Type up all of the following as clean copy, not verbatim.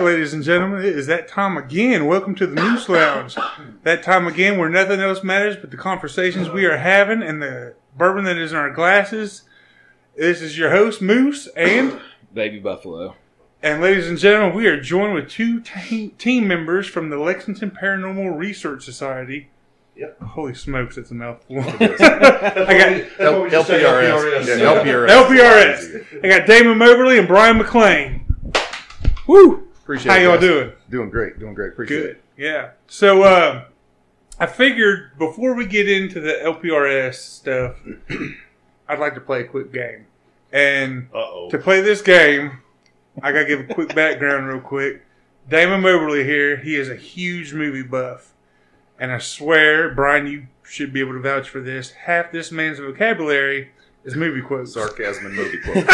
Ladies and gentlemen, it is that time again. Welcome to the News Lounge. That time again where nothing else matters but the conversations we are having and the bourbon that is in our glasses. This is your host, Moose, and... Baby Buffalo. And ladies and gentlemen, we are joined with two team members from the Lexington Paranormal Research Society. Yep. Holy smokes, it's a mouthful. LPRS. I got Damon Moberly and Brian McClain. Woo! Appreciate it. How y'all doing? Doing great. Appreciate it. Good. Yeah. So I figured before we get into the LPRS stuff, I'd like to play a quick game. And to play this game, I got to give a quick background real quick. Damon Moberly here. He is a huge movie buff. And I swear, Brian, you should be able to vouch for this. Half this man's vocabulary is movie quotes. Sarcasm and movie quotes.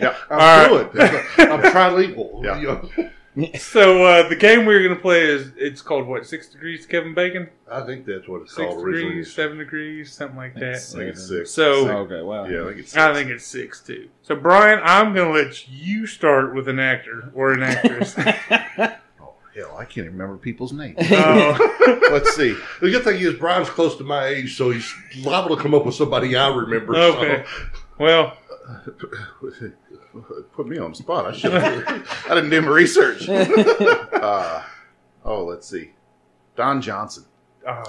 Yeah, I'm fluent. Right. I'm trilingual. Yeah. So the game we're going to play is, it's called what, 6 degrees to Kevin Bacon? I think that's what it's called originally. 6 degrees, 7 degrees, something like that. I think it's six. So, okay, wow. Yeah, I think it's six too. So Brian, I'm going to let you start with an actor or an actress. Hell, I can't remember people's names. Let's see. The good thing is Brian's close to my age, so he's liable to come up with somebody I remember. Okay. So. Well, put me on the spot. I should. I didn't do my research. Let's see. Don Johnson. Did I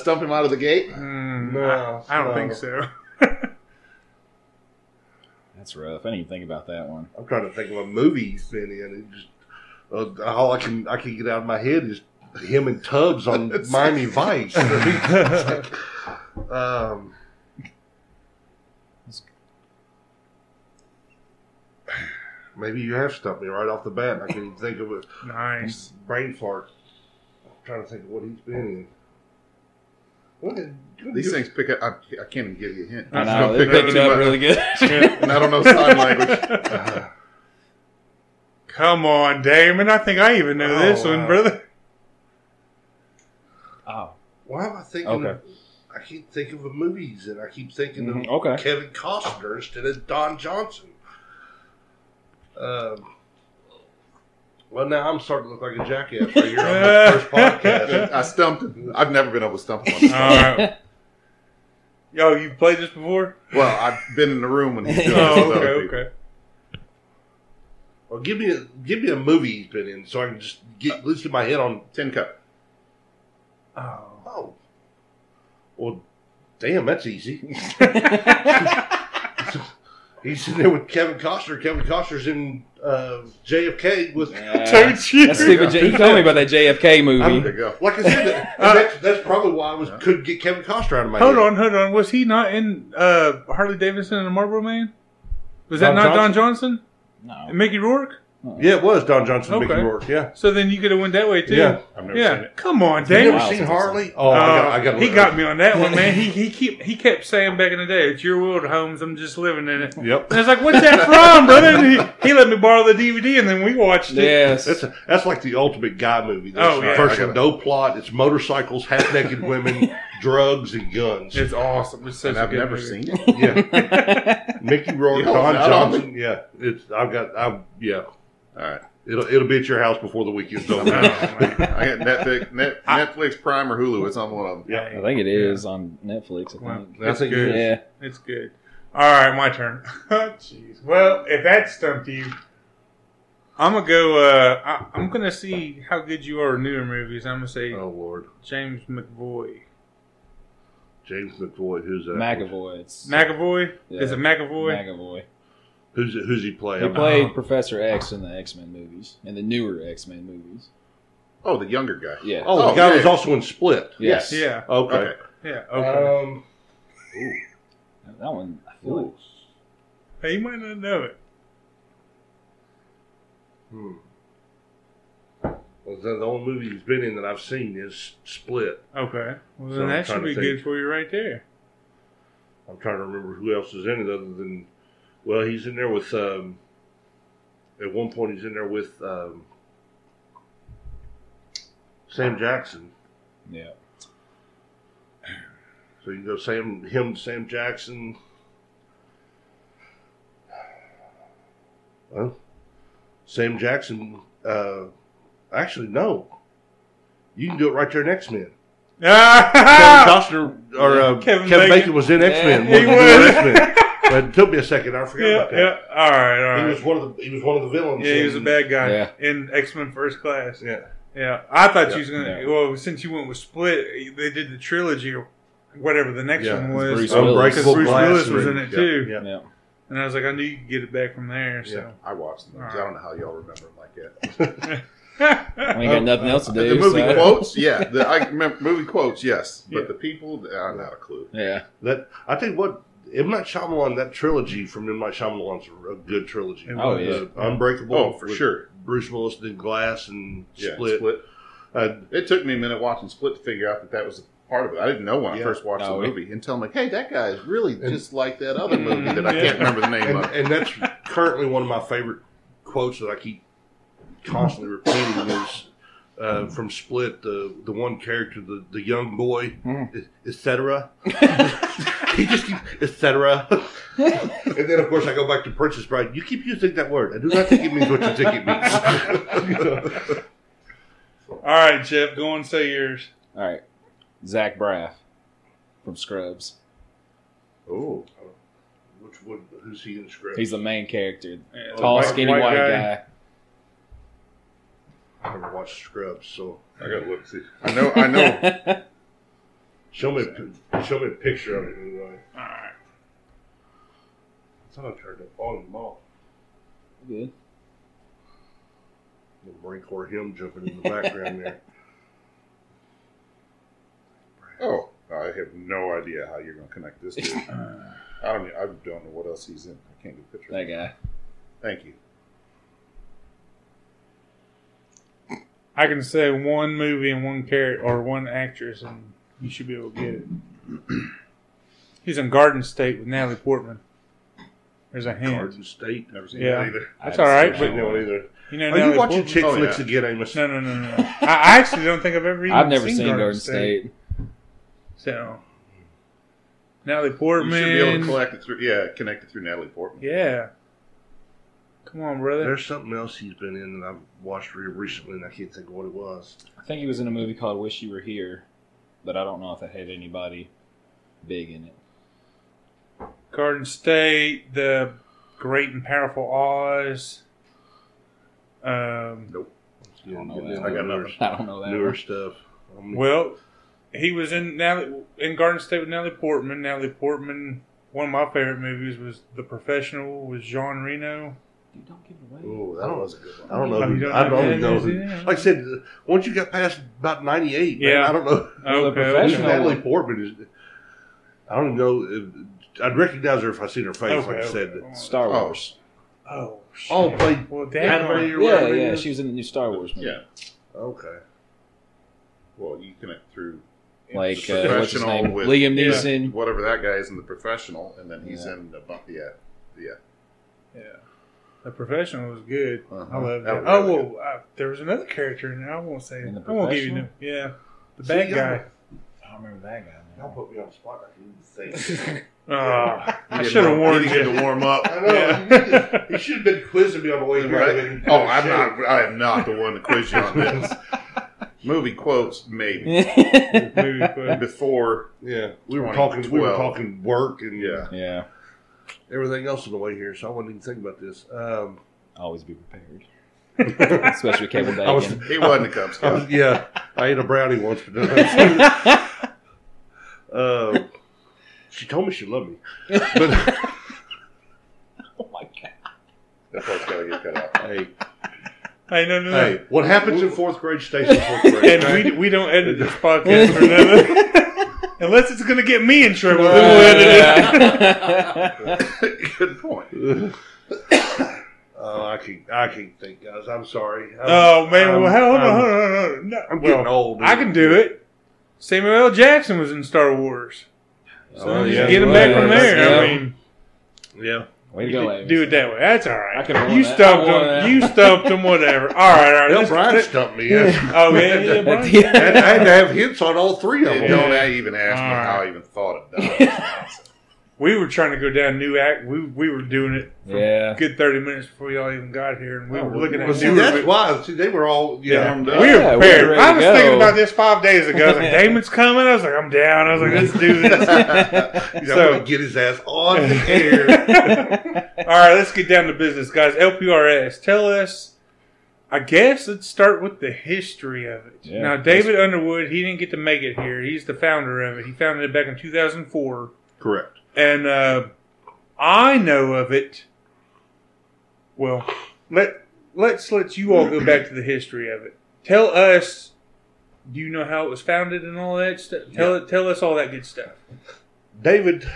stump him out of the gate? No, I don't think so. That's rough. I didn't even think about that one. I'm trying to think of a movie he's been in. All I can get out of my head is him and Tubbs on Miami Vice. Maybe you have stumped me right off the bat. I can't even think of it. Nice. Brain fart. I'm trying to think of what he's been in. These things pick up. I can't even give you a hint. I know, they're picking up really good. And I don't know sign language. Come on, Damon. I think I even know this one, brother. Oh. Why am I thinking? Okay. I keep thinking of the movies, and I keep thinking of Kevin Costner instead of Don Johnson. Well, now I'm starting to look like a jackass right here on my first podcast. I stumped him. I've never been able to stump him. All right. Yo, you played this before? Well, I've been in the room when he's doing this. Okay. Well, give me a movie he's been in so I can just get loose in my head on Tin Cup. Oh. Well, damn, that's easy. He's in there with Kevin Costner. Kevin Costner's in JFK with Tony Shearer. That's stupid. He told me about that JFK movie. Like I said, that's probably why I couldn't get Kevin Costner out of my head. Hold on. Was he not in Harley Davidson and the Marlboro Man? Was that not Don Johnson? No. And Mickey Rourke? Yeah, it was Don Johnson and Mickey Rourke, yeah. So then you could have went that way, too. Yeah, I've never seen it. Come on, Dave. You never seen Harley? Oh, I got he got me on that one, man. He kept saying back in the day, it's your world, Holmes. I'm just living in it. Yep. And I was like, what's that from, brother? And he let me borrow the DVD, and then we watched it. Yes. That's like the ultimate guy movie. First, no plot. It's motorcycles, half-naked women, drugs, and guns. It's awesome. It's such I've never seen it. Yeah. Mickey Rourke, Don Johnson. Yeah. All right, it'll be at your house before the weekend's over. I got Netflix, Prime, or Hulu. It's on one of them. Yeah, I think it is on Netflix. I think that's good. Yeah, it's good. All right, my turn. Jeez. Well, if that stumped you, I'm gonna go. I'm gonna see how good you are at newer movies. I'm gonna say, oh Lord, James McAvoy. James McAvoy. Who's that? McAvoy. McAvoy. Yeah. Is it McAvoy? McAvoy. Who's he play? He played Professor X in the X-Men movies, in the newer X-Men movies. Oh, the younger guy. Yeah. Oh, the guy was also in Split. Yes. Yeah. Okay. Yeah. Okay. That one. I feel like... Hey, you might not know it. The only movie he's been in that I've seen is Split. Okay. Well, then that should be good for you right there. I'm trying to remember who else is in it other than... Well, he's in there with... at one point, he's in there with Sam Jackson. Yeah. So you can go Sam Jackson. Well, Sam Jackson... actually, no. You can do it right there in X-Men. Kevin Costner or Kevin Bacon was in X-Men. Yeah, he was. But it took me a second. I forgot about that. Yeah. All right. He was one of the villains. Yeah, he was a bad guy in X-Men First Class. Yeah. Yeah. I thought you was going to... Well, since you went with Split, they did the trilogy or whatever the next one was. Bruce Willis was in it too. Yeah. And I was like, I knew you could get it back from there. So. Yeah, I watched them. Right. I don't know how y'all remember them like that. We ain't got nothing else to do. The movie quotes, yeah. I remember movie quotes, yes. But the people, I'm not a clue. Yeah. I tell you what, M. Night Shyamalan, that trilogy from M. Night Shyamalan's a good trilogy. Oh, yeah. Unbreakable. Oh, for sure. Bruce Willis did Glass and Split. Split. It took me a minute watching Split to figure out that was part of it. I didn't know when I first watched the movie until I'm like, hey, that guy is really just like that other movie that I can't remember the name of. And that's currently one of my favorite quotes that I keep constantly repeating is from Split, the one character, the young boy, etc. He just keeps etc. And then, of course, I go back to Princess Bride. You keep using that word. I do not think it means what you think it means. All right, Jeff, go and say yours. All right. Zach Braff from Scrubs. Oh. Who's he in Scrubs? He's the main character. Tall, skinny, white guy. I never watched Scrubs, so I gotta look see. I know. Show me a picture of it anyway. All right. I thought I turned up on them all. Good. The Marine Corps hymn jumping in the background there. Oh, I have no idea how you're gonna connect this to it. I don't know what else he's in. I can't get a picture. That guy. Thank you. I can say one movie and one character or one actress, and you should be able to get it. He's in Garden State with Natalie Portman. There's a hint. Garden State, never seen that either. That's all right. But no, either. You know, are you watching chick flicks again, Amos? No. I actually don't think I've ever even. I've never seen Garden State. So Natalie Portman. You should be able to connect it through Natalie Portman. Yeah. Come on, brother. There's something else he's been in that I've watched recently, and I can't think of what it was. I think he was in a movie called Wish You Were Here, but I don't know if it had anybody big in it. Garden State, The Great and Powerful Oz. Nope. I don't know that. Newer stuff. Well, he was in Garden State with Natalie Portman. Natalie Portman, one of my favorite movies was The Professional with Jean Reno. Dude, don't give it away. Oh, that was a good one. I don't know. Like I said, once you got past about 98, man, I don't know. Okay. The Professional. Natalie Portman is. I don't know. I'd recognize her if I seen her face. Okay. Like I said, Star Wars. Oh, shit. Oh, played. Well, yeah. She was in the new Star Wars movie. Yeah. Okay. Well, you connect through. Like what's his name? With Liam Neeson, whatever that guy is in The Professional, and then he's in the yeah. The Professional was good. I loved that. There was another character in there. I won't say. I won't give you the the bad guy. I don't remember that guy. Y'all put me on the spot. I didn't say. I should have warned you to warm up. I know. Yeah. He should have been quizzing me on the way. Right? Oh, I'm not. I am not the one to quiz you on this. Movie quotes, maybe. Movie quotes. Before, we were talking work and everything else on the way here, so I wouldn't even think about this. Always be prepared, especially Caleb Bacon. He wasn't a Cub Scout. Yeah, I ate a brownie once, but she told me she loved me. But oh my god, that part's got to get cut out. Hey. Hey, no. What happens in fourth grade stays in fourth grade. And we don't edit this podcast for nothing. Unless it's going to get me in trouble, then we'll edit it. Good point. Oh, I can't think, guys. I'm sorry. I'm getting old. Dude. I can do it. Samuel L. Jackson was in Star Wars. So get him back from there. Yeah. I mean, yeah. Way to go, Amos. Do it that way. That's all right. You stumped him, whatever. All right. Hell, Brian stumped me. Oh, yeah, Brian. I had to have hints on all three of them. Don't even ask me how I even thought of it. We were trying to go down new act. We were doing it for a good 30 minutes before y'all even got here. And we were looking at new. That's why. See, they were all armed up. We were prepared. We were thinking about this 5 days ago. I was like, Damon's coming. I was like, I'm down. I was like, let's do this. He's going to get his ass on the air. All right, let's get down to business, guys. LPRS, tell us. I guess let's start with the history of it. Yeah, now, David Underwood, he didn't get to make it here. He's the founder of it. He founded it back in 2004. Correct. And I know of it. Well, let's let you all go back to the history of it. Tell us. Do you know how it was founded and all that stuff? Tell us all that good stuff. David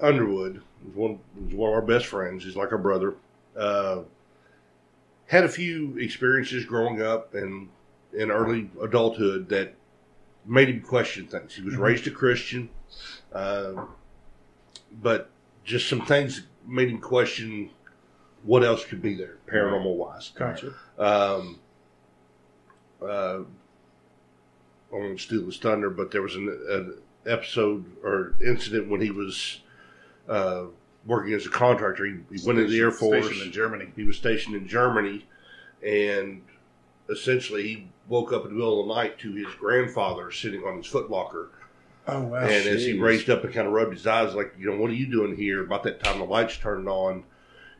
Underwood was one of our best friends. He's like our brother. Had a few experiences growing up and in early adulthood that made him question things. He was raised a Christian. But just some things made him question what else could be there, paranormal-wise. Gotcha. I won't steal his thunder, but there was an episode or incident when he was working as a contractor. He went into the Air Force. Stationed in Germany. He was stationed in Germany, and essentially he woke up in the middle of the night to his grandfather sitting on his footlocker. Oh, wow. And as he raised up and kind of rubbed his eyes, like, what are you doing here? About that time, the lights turned on.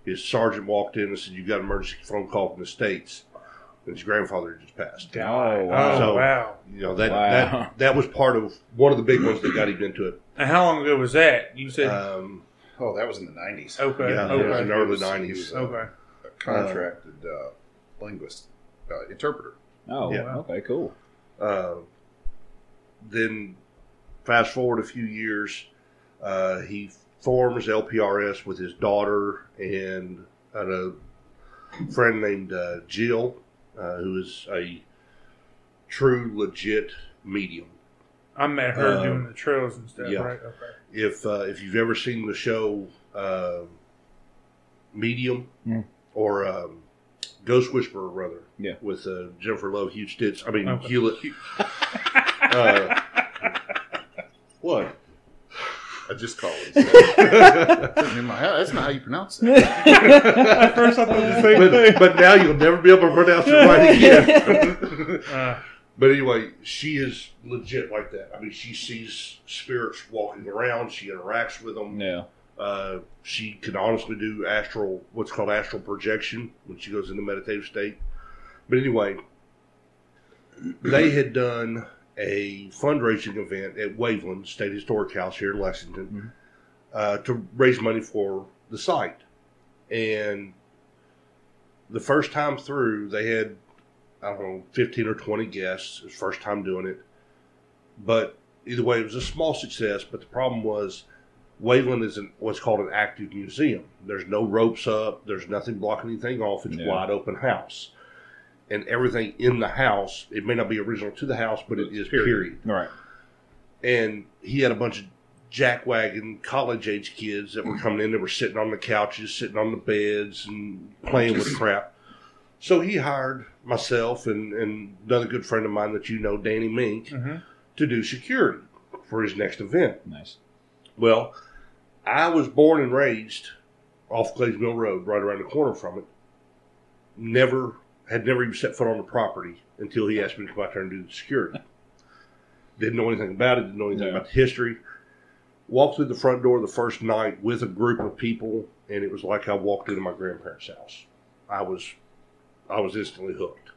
His sergeant walked in and said, "You got an emergency phone call from the States." And his grandfather just passed. Oh, wow. So, that was part of one of the big ones that got him into it. And how long ago was that? You said, that was in the 90s. Okay. Yeah, it was in the early 90s. He was a contracted linguist, interpreter. Oh, yeah. Okay, cool. Then... Fast forward a few years, he forms LPRS with his daughter and a friend named Jill, who is a true, legit medium. I met her doing the trails and stuff, right? Okay. If you've ever seen the show Medium or Ghost Whisperer, rather, with Jennifer Love Hewitt-Stitz, I mean, Hewlett. What? I just called it. That's not how you pronounce that. At first I thought the same thing. But now you'll never be able to pronounce it right again. But anyway, she is legit like that. I mean, she sees spirits walking around. She interacts with them. Yeah. She can honestly do what's called astral projection when she goes into meditative state. But anyway, they had done a fundraising event at Waveland State Historic House here in Lexington to raise money for the site. And the first time through, they had, 15 or 20 guests. It was the first time doing it. But either way, it was a small success. But the problem was Waveland is what's called an active museum. There's no ropes up. There's nothing blocking anything off. It's wide open house. And everything in the house, it may not be original to the house, but it is period. All right. And he had a bunch of jackwagon college-age kids that were coming in. They were sitting on the couches, sitting on the beds, and playing with crap. So he hired myself and another good friend of mine that you know, Danny Mink, to do security for his next event. Nice. Well, I was born and raised off Clays Mill Road, right around the corner from it. Had never even set foot on the property until he asked me to come out there and do the security. Didn't know anything about it. Didn't know anything about the history. Walked through the front door the first night with a group of people, and it was like I walked into my grandparents' house. I was instantly hooked.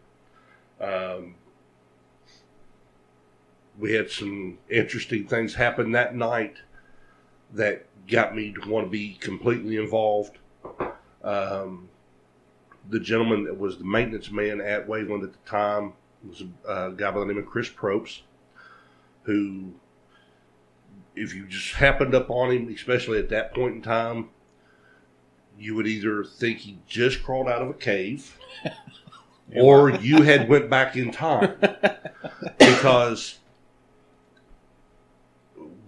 We had some interesting things happen that night that got me to want to be completely involved. The gentleman that was the maintenance man at Waveland at the time was a guy by the name of Chris Propes, who, if you just happened up on him, especially at that point in time, you would either think he just crawled out of a cave or you had went back in time. Because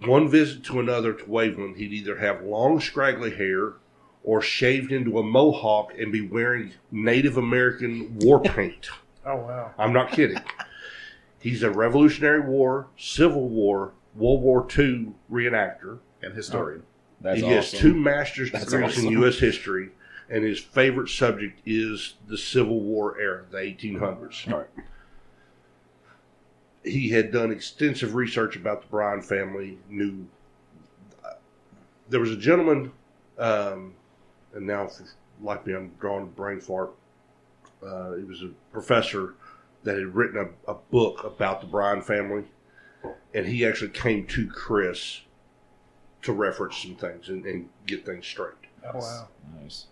one visit to another to Waveland, he'd either have long scraggly hair or shaved into a mohawk and be wearing Native American war paint. Oh, wow. I'm not kidding. He's a Revolutionary War, Civil War, World War II reenactor and historian. That's awesome. He has two master's degrees in U.S. history, and his favorite subject is the Civil War era, the 1800s. All right. He had done extensive research about the Bryan family. Knew there was a gentleman, and now for like me, I'm drawing a brain fart. He was a professor that had written a book about the Bryan family, and he actually came to Chris to reference some things and get things straight. Oh, wow. Nice.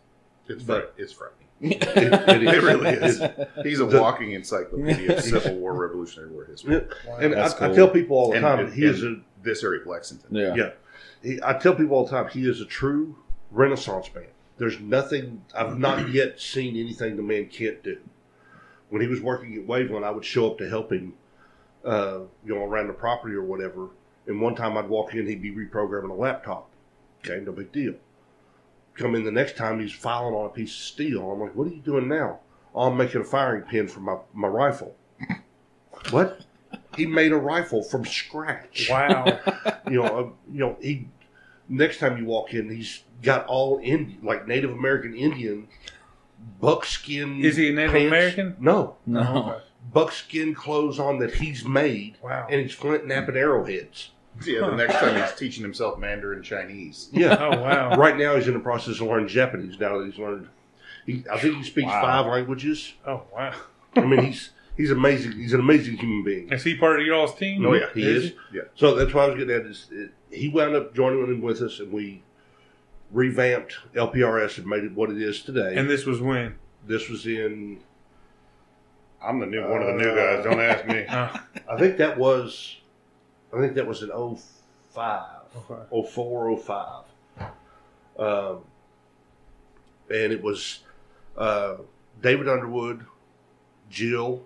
It's frightening. It really is. He's a walking encyclopedia of Civil War, Revolutionary War history. Wow. And cool. I tell people all the time, he is a... This area of Lexington. Yeah. I tell people all the time, he is a true Renaissance man. There's nothing... I've not yet seen anything the man can't do. When he was working at Waveland, I would show up to help him around the property or whatever. And one time I'd walk in, he'd be reprogramming a laptop. Okay, no big deal. Come in the next time, he's filing on a piece of steel. I'm like, what are you doing now? Oh, I'm making a firing pin for my rifle. What? He made a rifle from scratch. Wow. He. Next time you walk in, he's got all Indian, like Native American Indian, buckskin. Is he a Native American? No. Buckskin clothes on that he's made. Wow. And he's flint, napping arrowheads. Yeah, the next time he's teaching himself Mandarin Chinese. Yeah. Oh, wow. Right now he's in the process of learning Japanese now that he's learned. I think he speaks 5 languages. Oh, wow. I mean, he's amazing. He's an amazing human being. Is he part of y'all's team? Oh, yeah, he is. Yeah. So that's why I was getting at is he wound up joining with us, and we revamped LPRS and made it what it is today. And this was when? This was in... I'm the new one of the new guys. Don't ask me. I think that was in 05, okay. 04, 05. And it was David Underwood, Jill,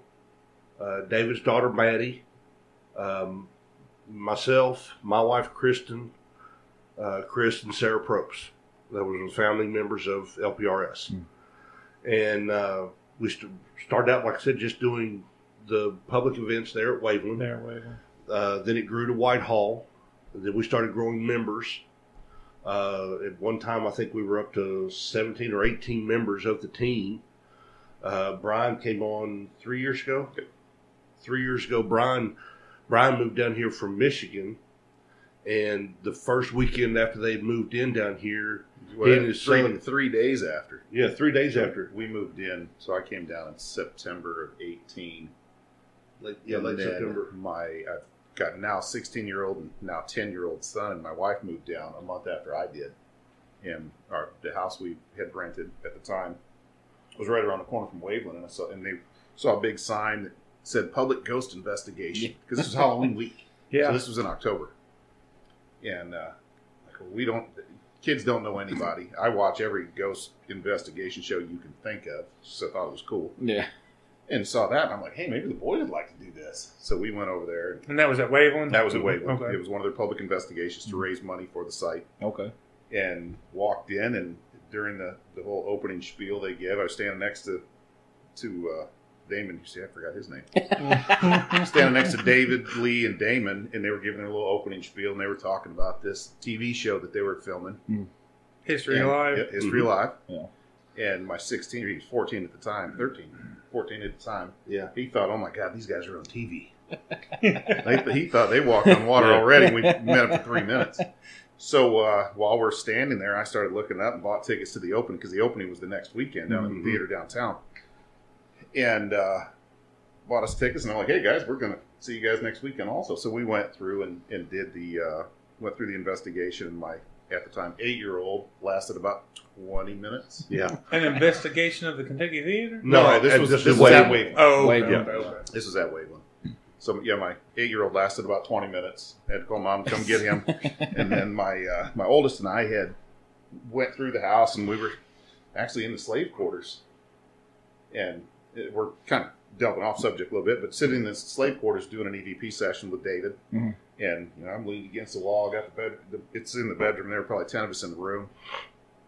David's daughter Maddie, myself, my wife Kristen, Chris and Sarah Probst. That was the founding members of LPRS. And we started out, like I said, just doing the public events there at Waveland. Then it grew to Whitehall. Then we started growing members. At one time, I think we were up to 17 or 18 members of the team. Brian came on 3 years ago. Brian moved down here from Michigan. And the first weekend after they moved in down here, he and his son, 3 days after. Yeah, 3 days after. We moved in. So I came down in September of 18. Late September. I've got now 16-year-old and now 10-year-old son, and my wife moved down a month after I did. And the house we had rented at the time was right around the corner from Waveland, and they saw a big sign that said public ghost investigation, because this was Halloween week. Yeah. So this was in October. And kids don't know anybody. I watch every ghost investigation show you can think of, so I thought it was cool. Yeah. And saw that, and I'm like, hey, maybe the boy would like to do this. So we went over there. And that was at Waveland? That was at Waveland. Okay. It was one of their public investigations to raise money for the site. Okay. And walked in, and during the whole opening spiel they give, I was standing next to Damon. You see, I forgot his name. Standing next to David, Lee, and Damon, and they were giving their little opening spiel, and they were talking about this TV show that they were filming. History Alive. Yeah, History Alive. Yeah. And my 16, he was 14 at the time, 14 at the time. Yeah. He thought, oh my God, these guys are on TV. He thought they walked on water already. We met them for 3 minutes. So while we're standing there, I started looking up and bought tickets to the opening, because the opening was the next weekend down in the theater downtown. And bought us tickets, and I'm like, hey guys, we're going to see you guys next weekend also. So we went through and did the investigation, and my, at the time, 8-year-old lasted about 20 minutes. Yeah. An investigation of the Kentucky Theater? No, this was at Waveland. Oh, okay. Yeah. Okay. This was at Waveland. So, yeah, my 8-year-old lasted about 20 minutes. I had to call Mom to come get him. And then my oldest and I had went through the house, and we were actually in the slave quarters. And we're kind of delving off subject a little bit, but sitting in the slave quarters doing an EVP session with David. Mm-hmm. And you know, I'm leaning against the wall. Got the bed. It's in the bedroom. There were probably 10 of us in the room.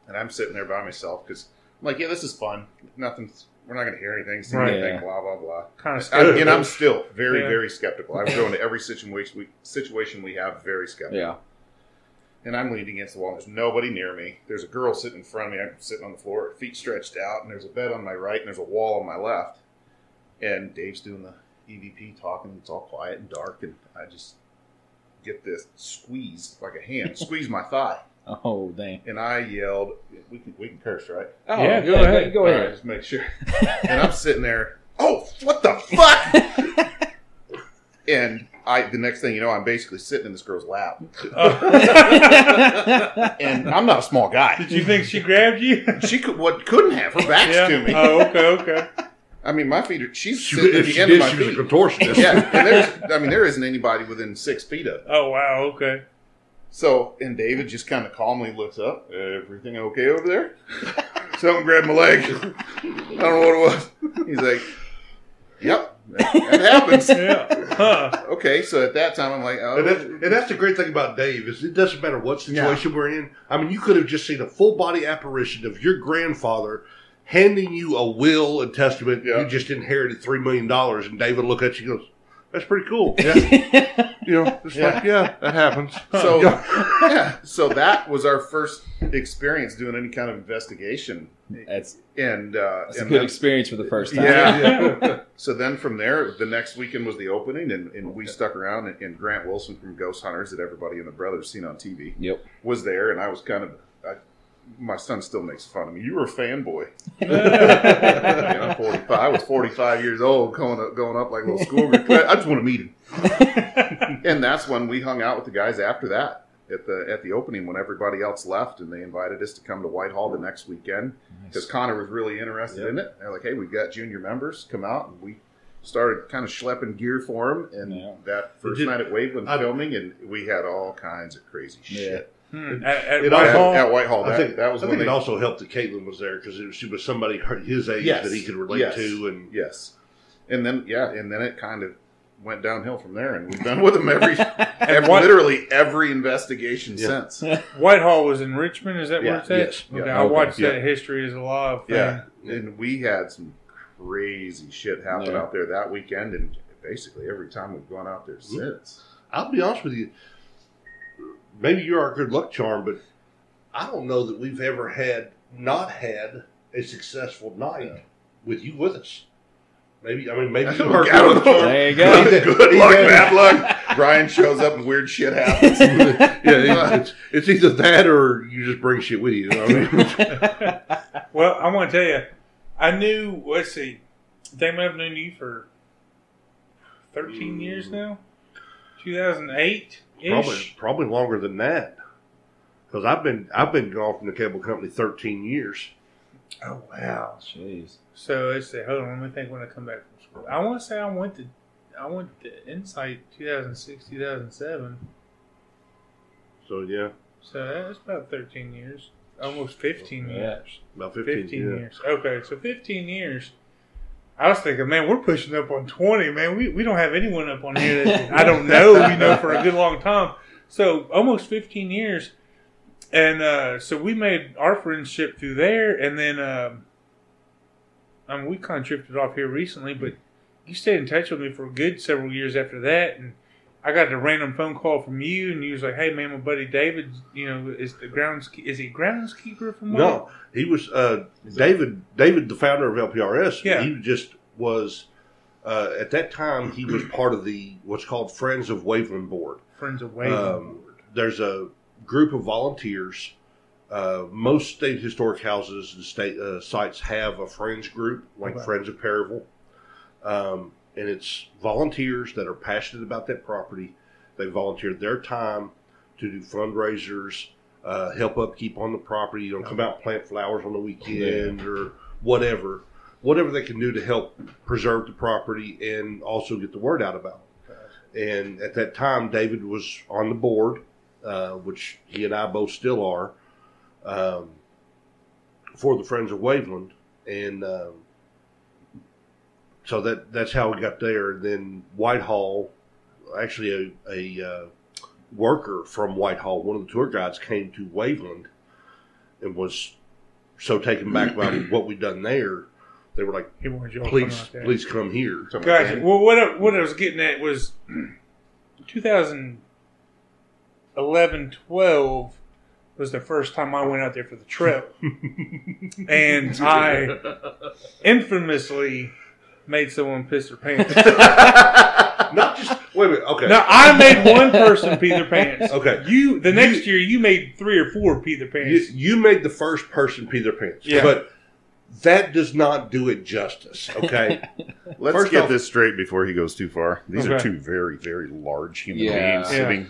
And I'm sitting there by myself because I'm like, yeah, this is fun. Nothing's. We're not going to hear anything, see anything, blah, blah, blah. Kind of and I'm still very, very skeptical. I would go into every situation we have very skeptical. Yeah. And I'm leaning against the wall. There's nobody near me. There's a girl sitting in front of me. I'm sitting on the floor, her feet stretched out, and there's a bed on my right, and there's a wall on my left. And Dave's doing the EVP talking. It's all quiet and dark, and I just get this squeeze like a hand, squeeze my thigh. Oh, damn. And I yelled, we can curse, right? Oh, yeah, go ahead. Go ahead. Right, just make sure. And I'm sitting there, oh, what the fuck? And the next thing you know, I'm basically sitting in this girl's lap. And I'm not a small guy. Did you think she grabbed you? She couldn't have. Her back's to me. Oh, okay. I mean, my feet are... She's sitting at the end of my feet. She was a contortionist. Yeah. And there isn't anybody within 6 feet of it. Oh, wow. Okay. So, and David just kind of calmly looks up. Everything okay over there? Someone grabbed my leg. I don't know what it was. He's like, yep, that happens. Yeah. Huh. Okay, so at that time, I'm like, oh. And that's the great thing about Dave is it doesn't matter what situation we're in. I mean, you could have just seen a full-body apparition of your grandfather handing you a will and testament. Yeah. You just inherited $3 million, and David look at you and goes, that's pretty cool. Yeah. You know, it's like, that happens. So, so that was our first experience doing any kind of investigation. That's a good experience for the first time. Yeah. So then from there, the next weekend was the opening, and we stuck around, and Grant Wilson from Ghost Hunters that everybody and the brothers seen on TV was there, and I was kind of... my son still makes fun of me. You were a fanboy. I'm 45. I was 45 years old, going up like a little schoolgirl. I just want to meet him. And that's when we hung out with the guys after that at the opening when everybody else left, and they invited us to come to Whitehall the next weekend because Connor was really interested in it. They're like, hey, we've got junior members. Come out. And we started kind of schlepping gear for him. And that first night at Waveland filming, and we had all kinds of crazy shit. Hmm. At Whitehall? At Whitehall. I think it also helped that Caitlin was there because she was somebody his age that he could relate to. And And then it kind of went downhill from there, and we've been with him literally every investigation since. Whitehall was in Richmond, is that where it's at? Yes. Okay, I watched that History Alive thing. Yeah, and we had some crazy shit happen out there that weekend, and basically every time we've gone out there since. I'll be honest with you. Maybe you're our good luck charm, but I don't know that we've ever not had a successful night with you with us. Maybe you're our good luck charm. There you go. Good luck, bad luck. Brian shows up and weird shit happens. It's either that or you just bring shit with you. Well, I want to tell you, I knew, Damon, I've known you for 13 years now, 2008. Probably longer than that, because I've been gone from the cable company 13 years. Oh wow, jeez. So hold on, let me think when I come back from school. I want to say I went to Insight 2006, 2007. So so that's about 13 years, almost 15 years. About 15 years. Okay, so 15 years. I was thinking, man, we're pushing up on 20, man. We don't have anyone up on here that I don't know, for a good long time. So almost 15 years. And so we made our friendship through there. And then we kind of drifted off here recently, but you stayed in touch with me for a good several years after that. And I got a random phone call from you, and you was like, hey, man, my buddy David, is he groundskeeper from what? No, he was David, the founder of LPRS. Yeah. He just was, at that time, he was part of the what's called Friends of Waveland Board. There's a group of volunteers. Most state historic houses and state sites have a Friends group, like Friends of Perryville. And it's volunteers that are passionate about that property. They volunteered their time to do fundraisers, help upkeep on the property, come out and plant flowers on the weekend or whatever. Whatever they can do to help preserve the property and also get the word out about it. And at that time, David was on the board, which he and I both still are, for the Friends of Waveland, and so that's how we got there. Then Whitehall, actually a worker from Whitehall, one of the tour guides, came to Waveland and was so taken back by what we'd done there. They were like, please come here. Gotcha. Well, what I was getting at was 2011-12 was the first time I went out there for the trail. And I infamously made someone piss their pants. Not just... Wait a minute, okay. Now, I made one person pee their pants. Okay. The next year, you made three or four pee their pants. You made the first person pee their pants. Yeah. But... that does not do it justice, okay? Let's get this straight before he goes too far. These are two very, very large human beings sitting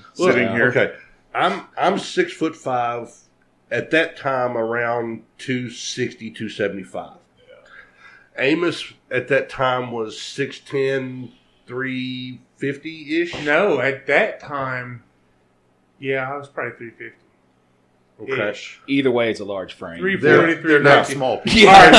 here. Okay, I'm 6'5" at that time, around 260, 275. Yeah. Amos at that time was 6'10", 350-ish. No, at that time, I was probably 350. Okay. Either way, it's a large frame. 343. They're not small people. Yeah. All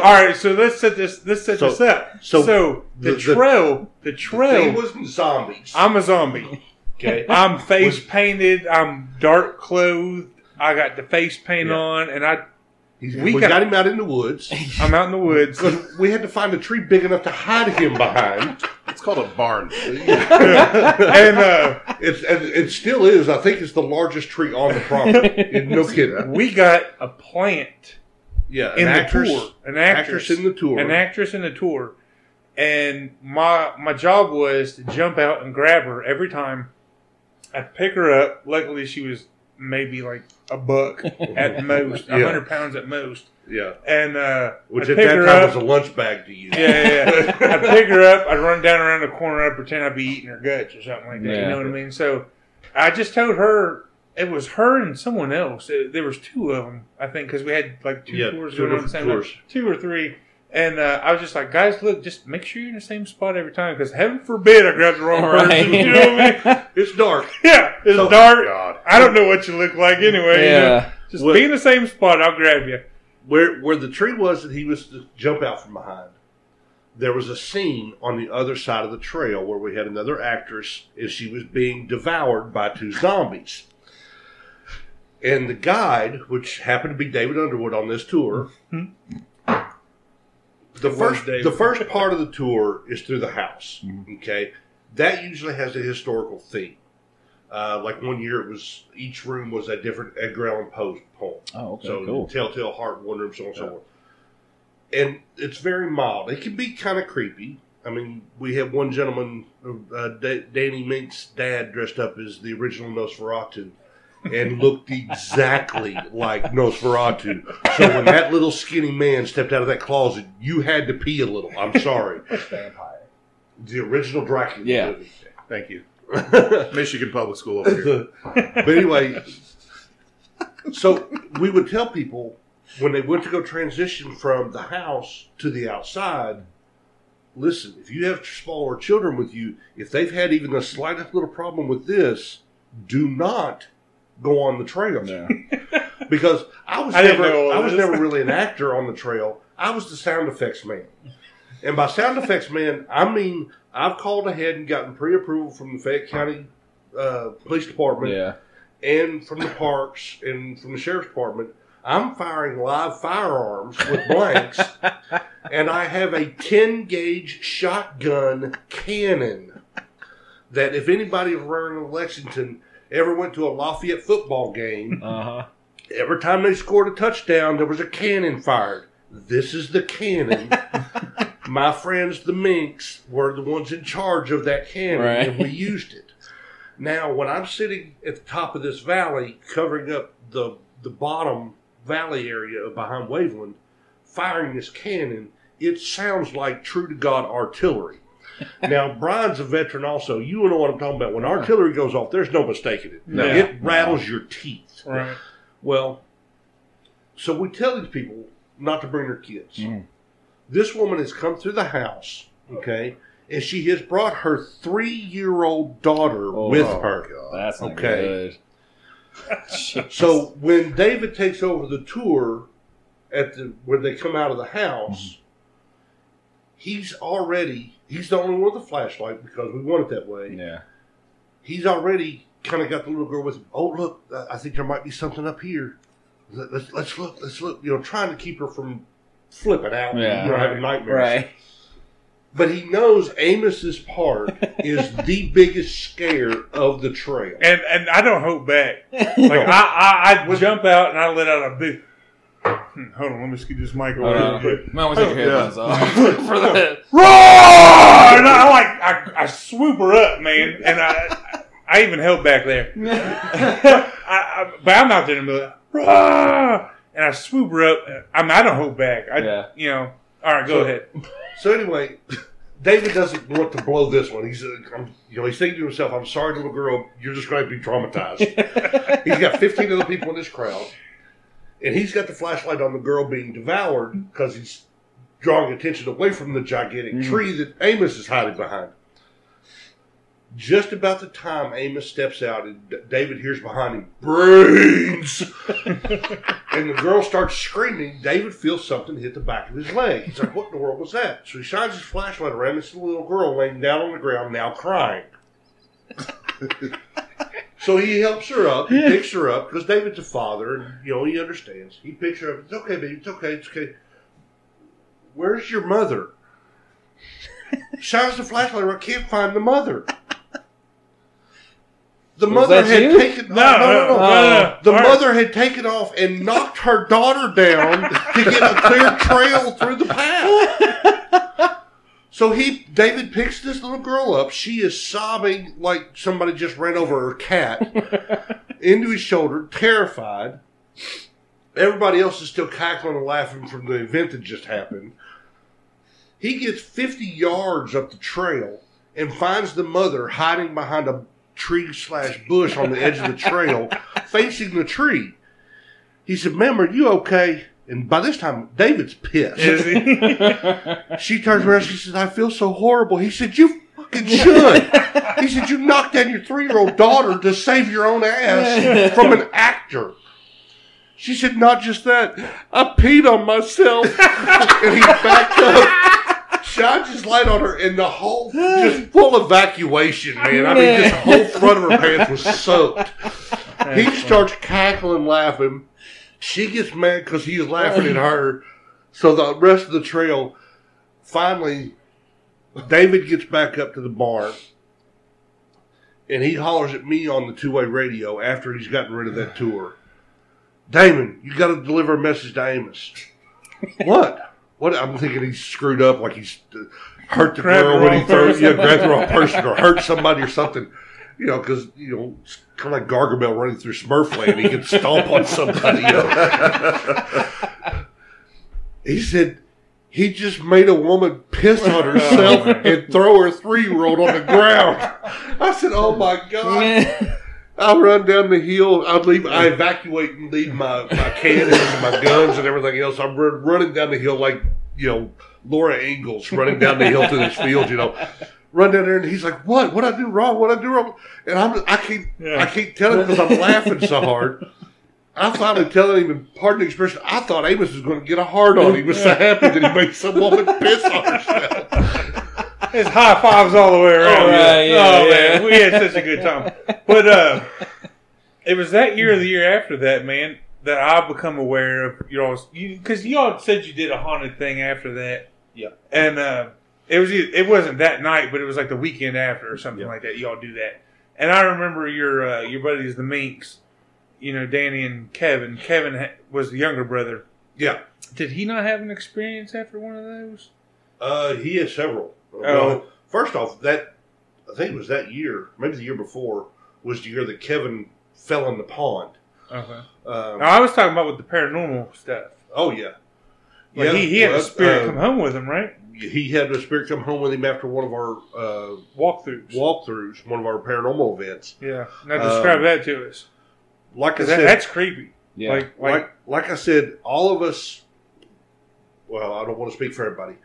right, no. So let's set this. Let's set this up. So the trail. It wasn't zombies. I'm a zombie. Okay. I'm face painted. I'm dark clothed. I got the face paint on, and we got him out in the woods. I'm out in the woods. We had to find a tree big enough to hide him behind. It's called a barn. And it still is. I think it's the largest tree on the property. No kidding. We got a plant in the tour. An actress in the tour. And my job was to jump out and grab her every time. I pick her up. Luckily, she was maybe like a buck at most, 100 pounds at most. Yeah. And which at that time was a lunch bag to you. Yeah. I'd pick her up, I'd run down around the corner, I'd pretend I'd be eating her guts or something like that. Yeah. You know what I mean? So I just told her, it was her and someone else. There was two of them, I think, because we had like two tours going on at the same time. Two or three. And I was just like, guys, look, just make sure you're in the same spot every time, because heaven forbid I grab the wrong person. You know what I mean? It's dark. Yeah, it's dark. God. I don't know what you look like anyway. Yeah. You know? Just be in the same spot. I'll grab you. Where the tree was that he was to jump out from behind, there was a scene on the other side of the trail where we had another actress, and she was being devoured by two zombies. And the guide, which happened to be David Underwood on this tour... Mm-hmm. The first part of the tour is through the house, okay? That usually has a historical theme. Like one year, it was each room was a different Edgar Allan Poe poem. Oh, okay, so cool. Telltale Heart, one room, so on and so forth. And it's very mild. It can be kind of creepy. I mean, we have one gentleman, Danny Mink's dad, dressed up as the original Nosferatu. And looked exactly like Nosferatu. So when that little skinny man stepped out of that closet, you had to pee a little. I'm sorry. Vampire. The original Dracula. Yeah. Movie. Thank you. Michigan Public School over here. But anyway, so we would tell people when they went to go transition from the house to the outside, listen, if you have smaller children with you, if they've had even the slightest little problem with this, do not go on the trail now, because I was never really an actor on the trail. I was the sound effects man, and by sound effects man, I mean I've called ahead and gotten pre-approval from the Fayette County Police Department, and from the parks and from the Sheriff's Department. I'm firing live firearms with blanks, and I have a 10-gauge shotgun cannon that if anybody around Lexington ever went to a Lafayette football game, every time they scored a touchdown, there was a cannon fired. This is the cannon. My friends, the Minks, were the ones in charge of that cannon, and we used it. Now, when I'm sitting at the top of this valley, covering up the bottom valley area behind Waveland, firing this cannon, it sounds like true-to-God artillery. Now, Brian's a veteran also. You know what I'm talking about. When artillery goes off, there's no mistaking it. No. It rattles your teeth. Right. Well, so we tell these people not to bring their kids. Mm. This woman has come through the house, okay, and she has brought her 3-year-old daughter with her. God, that's not good. So when David takes over the tour, at the when they come out of the house, mm-hmm. he's the only one with a flashlight because we want it that way. Yeah, he's already kind of got the little girl with him. Oh, look, I think there might be something up here. Let's look. You know, trying to keep her from flipping out and having nightmares. Right. But he knows Amos's part is the biggest scare of the trail, and I don't hold back. Like I jump out and I let out a big. Hold on, let me scoot this mic away. I always take your headphones off for that. Roar! And I swoop her up, man, and I even held back there. But I'm out there in the middle. Roar! And I swoop her up. I don't hold back. You know. All right, go ahead. So anyway, David doesn't want to blow this one. He's thinking to himself, I'm sorry, little girl, you're just going to be traumatized. He's got 15 other people in this crowd, and he's got the flashlight on the girl being devoured because he's drawing attention away from the gigantic tree that Amos is hiding behind. Just about the time Amos steps out and David hears behind him, brains! And the girl starts screaming. David feels something hit the back of his leg. He's like, what in the world was that? So he shines his flashlight around. It's the little girl laying down on the ground, now crying. So he helps her up. He picks her up because David's a father and, you know, he understands. He picks her up. It's okay, baby. It's okay. It's okay. Where's your mother? Shines the flashlight around. Can't find the mother. The mother had taken off. No. The mother had taken off and knocked her daughter down to get a clear trail through the path. So David picks this little girl up. She is sobbing like somebody just ran over her cat into his shoulder, terrified. Everybody else is still cackling and laughing from the event that just happened. He gets 50 yards up the trail and finds the mother hiding behind a tree/bush on the edge of the trail, facing the tree. He said, ma'am, are you okay? And by this time, David's pissed. Is he? She turns around, she says, I feel so horrible. He said, you fucking should. He said, you knocked down your 3-year-old daughter to save your own ass from an actor. She said, not just that. I peed on myself. And he backed up. Shines his light on her, and the whole, just full evacuation, man. I mean, just the whole front of her pants was soaked. He starts cackling, laughing. She gets mad because he's laughing at her. So the rest of the trail, finally, David gets back up to the barn, and he hollers at me on the two-way radio after he's gotten rid of that tour. Damon, you got to deliver a message to Amos. What? What, I'm thinking he's screwed up, like he's hurt the girl when he throws, grabbed the wrong person or hurt somebody or something. You know, because, you know, it's kind of like Gargamel running through Smurfland. He can stomp on somebody else. He said he just made a woman piss on herself and throw her 3-year-old on the ground. I said, oh, my God. I run down the hill. I evacuate and leave my cannons and my guns and everything else. I'm running down the hill like, you know, Laura Ingalls running down the hill to this field, you know. Run down there and he's like, what? What'd I do wrong? What'd I do wrong? And I can't tell him because I'm laughing so hard. I finally tell him, and pardon the expression, I thought Amos was going to get a hard on. He was so happy that he made some woman piss on herself. It's high fives all the way around. Man, we had such a good time. But it was that year or the year after that, man, that I become aware of because y'all said you did a haunted thing after that. Yeah. And it wasn't that night, but it was like the weekend after or something like that. Y'all do that. And I remember your buddies, the Minks, you know, Danny and Kevin. Kevin was the younger brother. Yeah. Did he not have an experience after one of those? He had several. Well, first off, I think it was that year, maybe the year before, was the year that Kevin fell in the pond. Okay. I was talking about with the paranormal stuff. Oh, yeah. Like he had a spirit come home with him, right? He had a spirit come home with him after one of our walkthroughs, one of our paranormal events. Yeah. Now describe that to us. Like I said, that's creepy. Yeah. Like I said, all of us, well, I don't want to speak for everybody,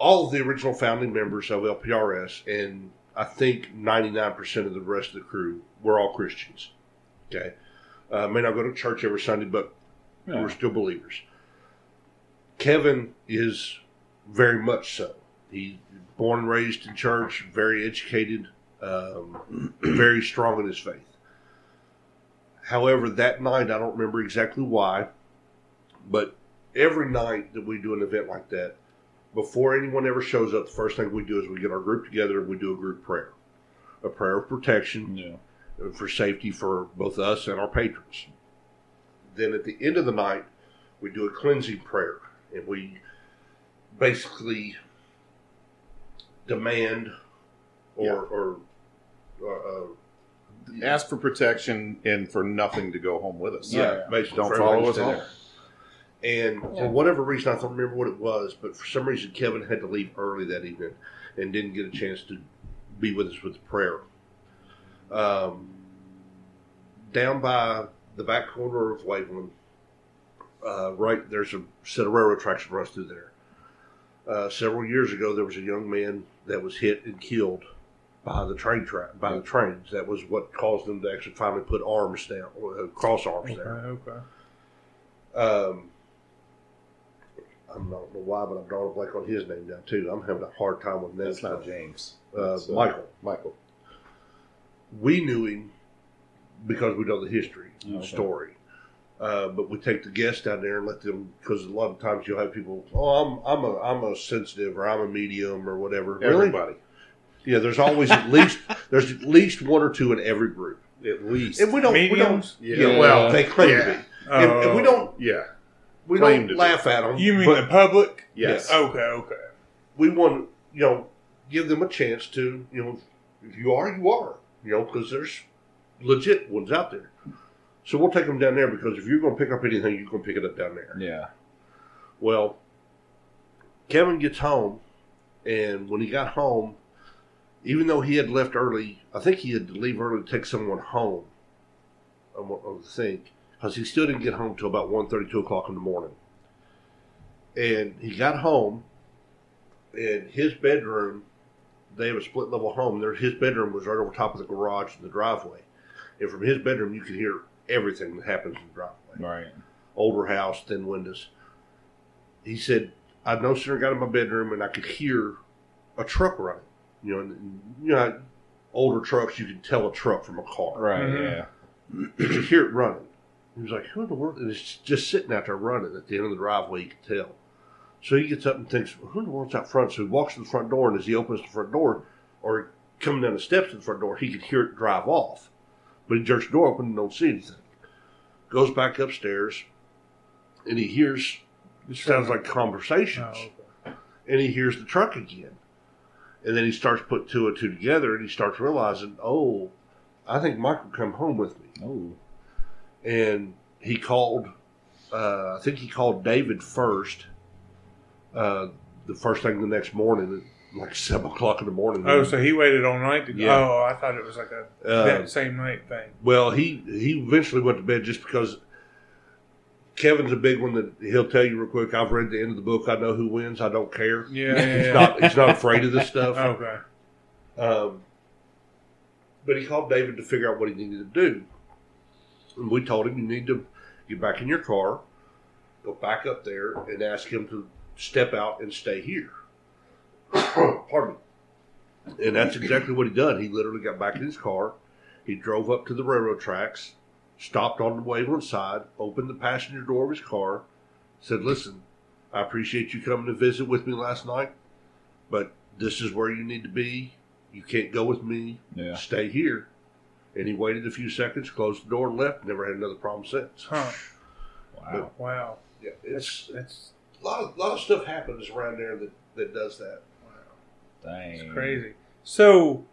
all of the original founding members of LPRS, and I think 99% of the rest of the crew, were all Christians. Okay, may not go to church every Sunday, but we're still believers. Kevin is very much so. He's born and raised in church, very educated, very strong in his faith. However, that night, I don't remember exactly why, but every night that we do an event like that, before anyone ever shows up, the first thing we do is we get our group together and we do a group prayer. A prayer of protection, for safety for both us and our patrons. Then at the end of the night, we do a cleansing prayer. And we basically demand or ask for protection and for nothing to go home with us. Yeah, basically. Don't follow us home. And for whatever reason, I don't remember what it was, but for some reason, Kevin had to leave early that evening and didn't get a chance to be with us with the prayer. Down by the back corner of Waveland, there's a set of railroad tracks that runs through there. Several years ago, there was a young man that was hit and killed by the train track, by the trains. That was what caused them to actually finally put arms down, cross arms down. Okay. I don't know why, but I'm drawing a blank on his name now, too. I'm having a hard time with that. That's not James. Michael. We knew him because we know the history and the story. But we take the guests down there and let them, because a lot of times you'll have people, I'm a sensitive, or I'm a medium, or whatever. Everybody. Really? Yeah, there's always at least one or two in every group. At least. And we don't. Mediums? Well, they claim to be. And we don't. Yeah. We don't laugh at them. You mean the public? Yes. Okay. We want give them a chance to, if you are, because there's legit ones out there. So we'll take them down there because if you're going to pick up anything, you're going to pick it up down there. Yeah. Well, Kevin gets home, and when he got home, even though he had left early, I think he had to leave early to take someone home, I think. Because he still didn't get home until about 1:30, 2 o'clock in the morning. And he got home, and his bedroom, they have a split-level home. His bedroom was right over top of the garage in the driveway. And from his bedroom, you could hear everything that happens in the driveway. Right. Older house, thin windows. He said, I no sooner got in my bedroom, and I could hear a truck running. And older trucks, you can tell a truck from a car. Right, You could hear it running. He was like, who in the world? And it's just sitting out there running at the end of the driveway, you can tell. So he gets up and thinks, who in the world's out front? So he walks to the front door, and as he opens the front door, or coming down the steps to the front door, he could hear it drive off. But he jerks the door open and don't see anything. Goes back upstairs, and he hears, it sounds like conversations. Oh, okay. And he hears the truck again. And then he starts putting two and two together, and he starts realizing, I think Mike will come home with me. Oh. And he called, I think he called David first, the first thing the next morning, like 7 o'clock in the morning. Oh, so he waited all night to go? Yeah. Oh, I thought it was like that same night thing. Well, he eventually went to bed just because Kevin's a big one that he'll tell you real quick, I've read the end of the book, I know who wins, I don't care. Yeah. He's not afraid of this stuff. Okay. But he called David to figure out what he needed to do. And we told him, you need to get back in your car, go back up there, and ask him to step out and stay here. Pardon me. And that's exactly what he done. He literally got back in his car. He drove up to the railroad tracks, stopped on the Waveland side, opened the passenger door of his car, said, listen, I appreciate you coming to visit with me last night, but this is where you need to be. You can't go with me. Yeah. Stay here. And he waited a few seconds, closed the door, left, never had another problem since. Huh. Wow. Yeah, it's a lot of stuff happens around there that does that. Wow. Dang. It's crazy. So,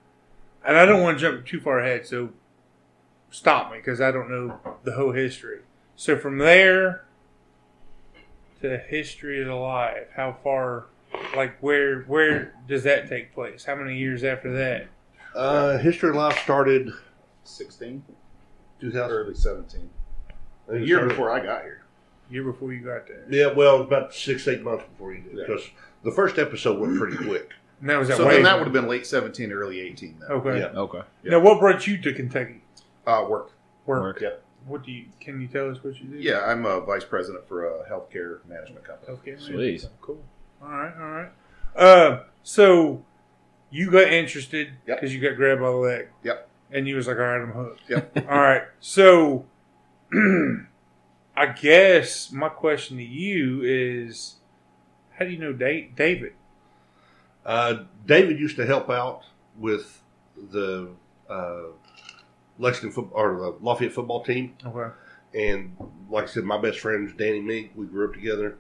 and I don't want to jump too far ahead, so stop me, because I don't know the whole history. So from there to History is Alive, how far, like where does that take place? How many years after that? History Alive started... 16? 2000. Early 17. A year before I got here. Year before you got there. Yeah, well, about 6-8 months before you did. Because the first episode went pretty quick. And that was so then that would have been late 17, early 18. Then. Okay. Yeah. Okay. Yeah. Now, what brought you to Kentucky? Work. Yep. Can you tell us what you do? Yeah, I'm a vice president for a healthcare management company. Healthcare management. Sweet. Cool. All right. So you got interested because you got grabbed by the leg. Yep. And you was like, all right, I'm hooked. Yep. All right. So I guess my question to you is, how do you know David? David used to help out with the the Lafayette football team. Okay. And like I said, my best friend is Danny Mink. We grew up together,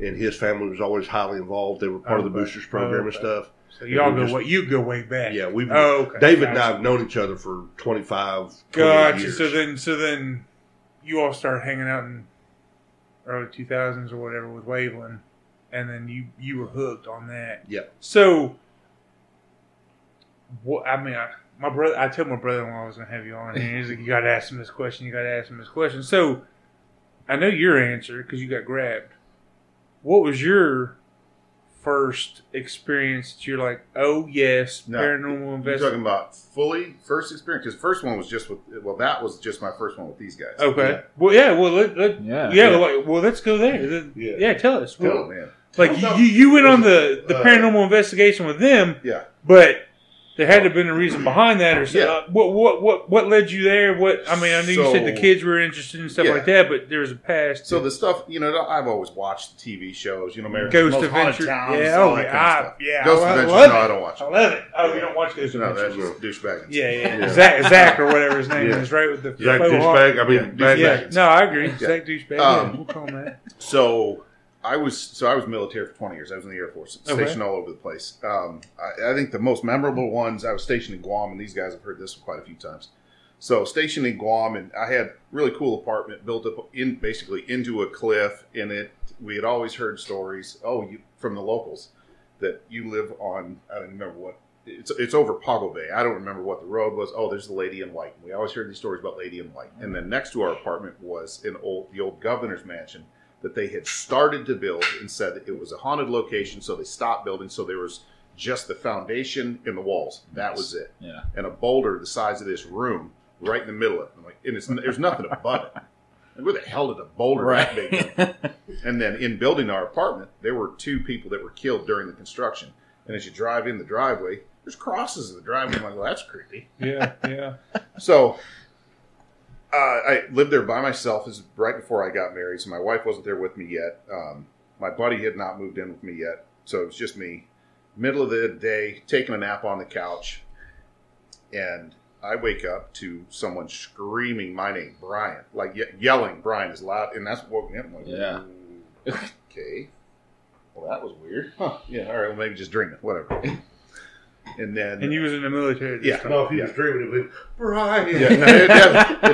and his family was always highly involved. They were part of the boosters program and stuff. So y'all go way back. Yeah, we've David and I have known each other for 25 years. So then you all started hanging out in early 2000s or whatever with Waveland, and then you were hooked on that. Yeah. So I told my brother-in-law I was going to have you on, and he's like, you got to ask him this question. So I know your answer because you got grabbed. What was your first experience that you're like, oh, yes, paranormal investigation? You're talking about fully first experience? Because first one was just that was just my first one with these guys. Okay. Yeah. Well, yeah, well, let's go there. Yeah, tell us. Tell them, man. Like, you went on the paranormal investigation with them, but there had to have been a reason behind that or something. Yeah. What led you there? You said the kids were interested and stuff like that, but there was a past. So the stuff, I've always watched TV shows, America's Ghost Adventures. Ghost Adventures, I don't watch it. I love it. You don't watch Ghost Adventures. No, that's douchebag. Yeah. Zach or whatever his name is, right? With the Zach douchebag. Douchebag. No, I agree. Yeah. Zach douchebag. We'll call him that. So I was military for 20 years. I was in the Air Force, stationed all over the place. I think the most memorable ones, I was stationed in Guam, and these guys have heard this one quite a few times. So stationed in Guam, and I had a really cool apartment built up into a cliff. And we had always heard stories from the locals that you live on. I don't remember what it's over Pago Bay. I don't remember what the road was. Oh, there's the Lady in White. We always heard these stories about Lady in White. And then next to our apartment was the old governor's mansion that they had started to build and said that it was a haunted location, so they stopped building. So there was just the foundation and the walls. That was it. Yeah. And a boulder the size of this room right in the middle of it. I'm like, there's nothing above it. Like, where the hell did a boulder that big? And then in building our apartment, there were two people that were killed during the construction. And as you drive in the driveway, there's crosses in the driveway. I'm like, well, that's creepy. Yeah. So I lived there by myself. This is right before I got married, so my wife wasn't there with me yet. My buddy had not moved in with me yet, so it was just me. Middle of the day, taking a nap on the couch, and I wake up to someone screaming my name, Brian, like yelling Brian as loud, and that's what woke me up. I'm like, okay, well, that was weird. Huh. Yeah, all right, well, maybe just dream it, whatever. And then, and he was in the military. No, if he was dreaming, it would be Brian. Yeah, no, it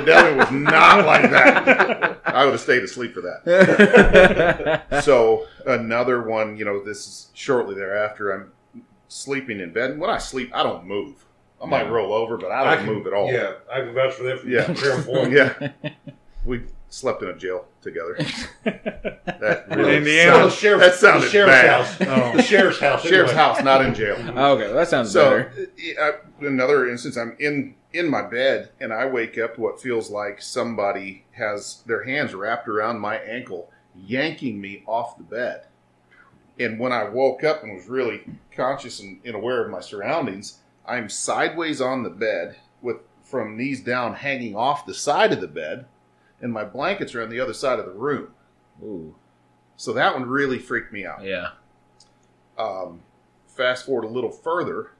definitely was not like that. I would have stayed asleep for that. So another one, this is shortly thereafter. I'm sleeping in bed, and when I sleep, I don't move. I might roll over, but I don't move at all. Yeah, I can vouch for that. We slept in a jail together. That really Indiana. So that sounded bad. The sheriff's house. Sheriff's house, not in jail. Oh, okay, that sounds better. Another instance, I'm in my bed, and I wake up to what feels like somebody has their hands wrapped around my ankle, yanking me off the bed. And when I woke up and was really conscious and aware of my surroundings, I'm sideways on the bed, from knees down, hanging off the side of the bed. And my blankets are on the other side of the room. Ooh. So that one really freaked me out. Yeah. Fast forward a little further.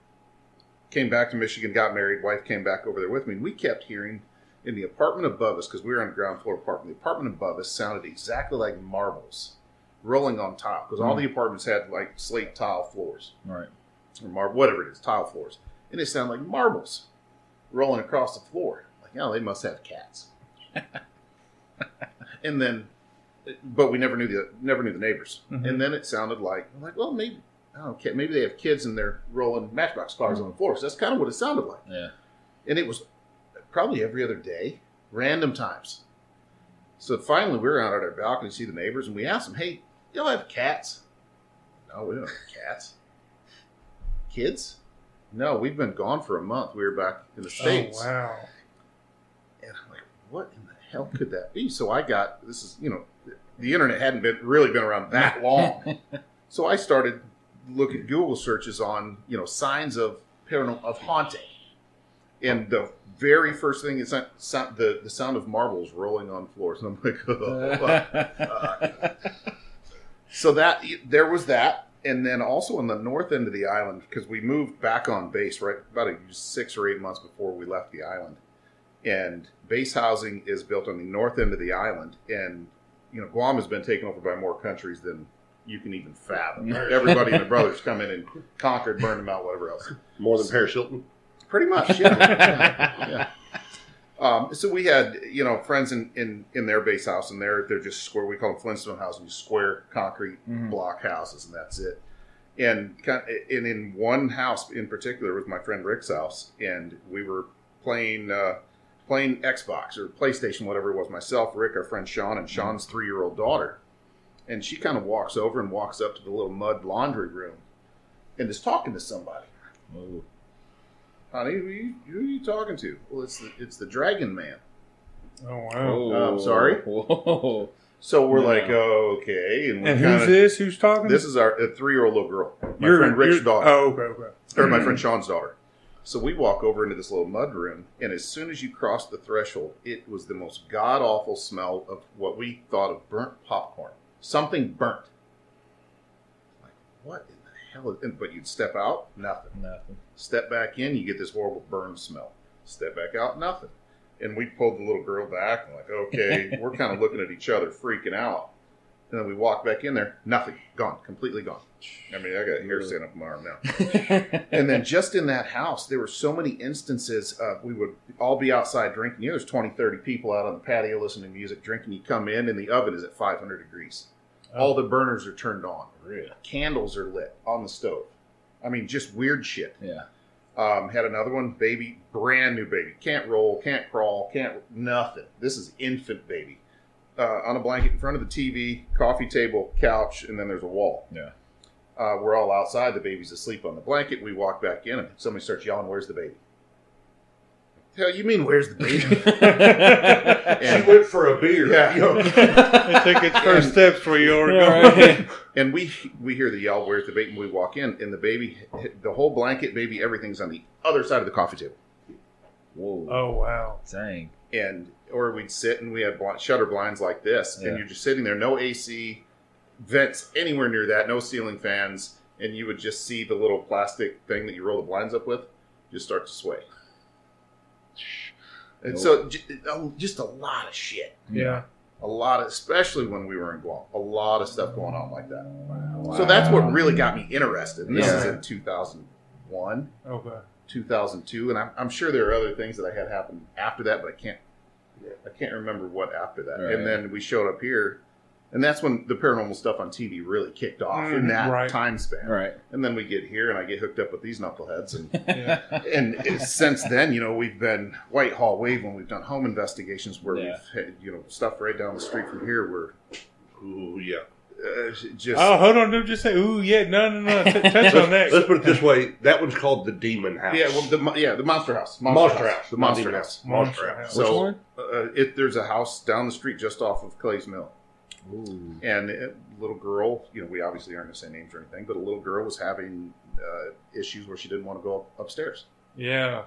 Came back to Michigan, got married. Wife came back over there with me. And we kept hearing in the apartment above us, because we were on the ground floor apartment. The apartment above us sounded exactly like marbles rolling on top. Because all the apartments had like slate tile floors. Right. Or whatever it is, tile floors. And it sounded like marbles rolling across the floor. Like, they must have cats. And then, but we never knew the neighbors. Mm-hmm. And then it sounded like, maybe they have kids and they're rolling Matchbox cars on the floor. So that's kind of what it sounded like. Yeah. And it was probably every other day, random times. So finally, we were out at our balcony to see the neighbors, and we asked them, "Hey, y'all have cats?" "No, we don't have cats." "Kids?" "No, we've been gone for a month. We were back in the States." Oh, wow. And I'm like, "What in the hell could that be? So I got, this is, you know, the internet hadn't been really been around that long. So I started looking at Google searches on, you know, signs of paranormal, of haunting. And the very first thing is the sound of marbles rolling on floors. And I'm like, so that, there was that. And then also on the north end of the island, because we moved back on base, right, about 6 or 8 months before we left the island. And base housing is built on the north end of the island. And, you know, Guam has been taken over by more countries than you can even fathom. Everybody and their brothers come in and conquered, burned them out, whatever else. More than Paris Hilton? Pretty much, yeah. Yeah. So we had, you know, friends in their base house, and they're just square. We call them Flintstone houses, square concrete block houses, and that's it. And in one house in particular was my friend Rick's house, and we were playing playing Xbox or PlayStation, whatever it was. Myself, Rick, our friend Sean, and Sean's 3-year-old daughter, and she kind of walks over and walks up to the little mud laundry room, and is talking to somebody. Whoa. Honey, who are you talking to? Well, it's the Dragon Man. Oh, wow. I'm sorry. Whoa. So we're like, oh, okay. And kinda, who's this? Who's talking? This is our 3-year-old little girl. Your friend Rick's daughter. Oh, okay. Or my friend Sean's daughter. So we walk over into this little mud room, and as soon as you cross the threshold, it was the most god-awful smell of what we thought of burnt popcorn. Something burnt. Like, what in the hell? But you'd step out, nothing. Step back in, you get this horrible burn smell. Step back out, nothing. And we pulled the little girl back, and like, okay, we're kind of looking at each other, freaking out. And then we walked back in there, nothing, gone, completely gone. I mean, I got hair standing up my arm now. And then just in that house, there were so many instances of we would all be outside drinking. You know, there's 20, 30 people out on the patio listening to music, drinking. You come in, and the oven is at 500 degrees. Oh. All the burners are turned on. Really? Candles are lit on the stove. I mean, just weird shit. Yeah. Had another one, baby, brand new baby. Can't roll, can't crawl, can't, nothing. This is infant baby. On a blanket in front of the TV, coffee table, couch, and then there's a wall. Yeah. We're all outside. The baby's asleep on the blanket. We walk back in, and somebody starts yelling, "Where's the baby?" Hell, you mean where's the baby? And she went for a beer. Yeah. It took its first steps for you already going. Right. And we hear the yell, "Where's the baby?" And we walk in, and the baby, the whole blanket, baby, everything's on the other side of the coffee table. Whoa! Oh wow! Dang! And or we'd sit, and we had shutter blinds like this, and you're just sitting there, no AC, vents anywhere near that, no ceiling fans, and you would just see the little plastic thing that you roll the blinds up with just start to sway. And so just a lot of shit. Yeah. A lot of, especially when we were in Guam, a lot of stuff going on like that. Wow. So that's what really got me interested. And this is in 2001, 2002. And I'm sure there are other things that I had happen after that, but I can't remember what after that. Right. And then we showed up here, and that's when the paranormal stuff on TV really kicked off in that time span. Right. And then we get here, and I get hooked up with these knuckleheads. And, and since then, you know, we've been Whitehall, Waveland, we've done home investigations where we've had, you know, stuff right down the street from here where, ooh, yeah. Just, oh, hold on, dude. Just say, ooh, yeah, no. Touch on that. Let's put it this way. That one's called the Demon House. Yeah, well, the Monster House. Monster House. So, which one? There's a house down the street just off of Clay's Mill. Ooh. And a little girl, you know, we obviously aren't going to say names or anything, but a little girl was having issues where she didn't want to go upstairs. Yeah.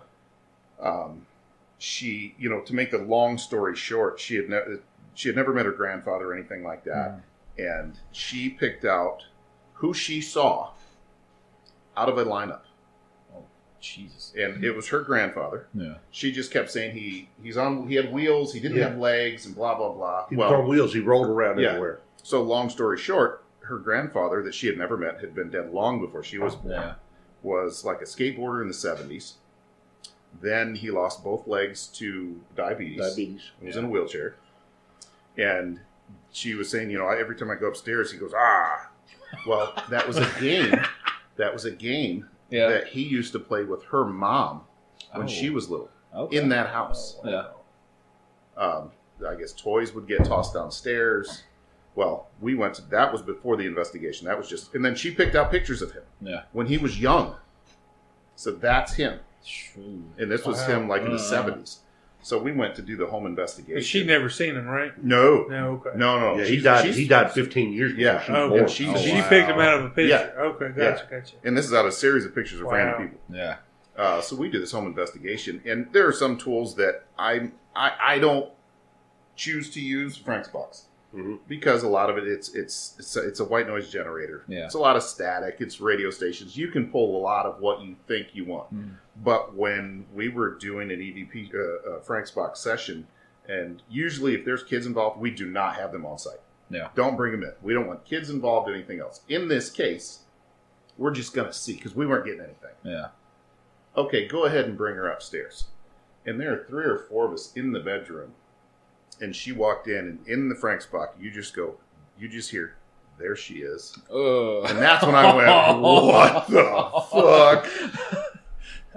She, you know, to make the long story short, she had never met her grandfather or anything like that. Mm. And she picked out who she saw out of a lineup. Oh, Jesus. And it was her grandfather. Yeah. She just kept saying he had wheels, he didn't have legs, and blah blah blah. He was on wheels, he rolled around everywhere. So long story short, her grandfather that she had never met had been dead long before she was born. Yeah. Was like a skateboarder in the 70s. Then he lost both legs to diabetes. He was in a wheelchair. And she was saying, you know, every time I go upstairs, he goes, ah. Well, that was a game. Yeah. That he used to play with her mom when she was little in that house. Yeah. I guess toys would get tossed downstairs. Well, we went to, that was before the investigation. That was just, and then she picked out pictures of him when he was young. So that's him. True. And this was him like in the 70s. So we went to do the home investigation. She'd never seen him, right? No. No, okay. No. Yeah, he died 15 years ago. Yeah. Okay. And she picked him out of a picture. Yeah. Okay, gotcha. And this is out of a series of pictures of random people. Yeah. So we did this home investigation. And there are some tools that I don't choose to use. Frank's Box. Mm-hmm. Because a lot of it, it's a white noise generator. Yeah. It's a lot of static. It's radio stations. You can pull a lot of what you think you want. Mm. But when we were doing an EVP Frank's Box session, and usually if there's kids involved, we do not have them on site. Yeah. Don't bring them in. We don't want kids involved in anything else. In this case, we're just going to see because we weren't getting anything. Yeah. Okay, go ahead and bring her upstairs. And there are three or four of us in the bedroom. And she walked in, and in the Frank's Box, you just hear, there she is. Ugh. And that's when I went, what the fuck?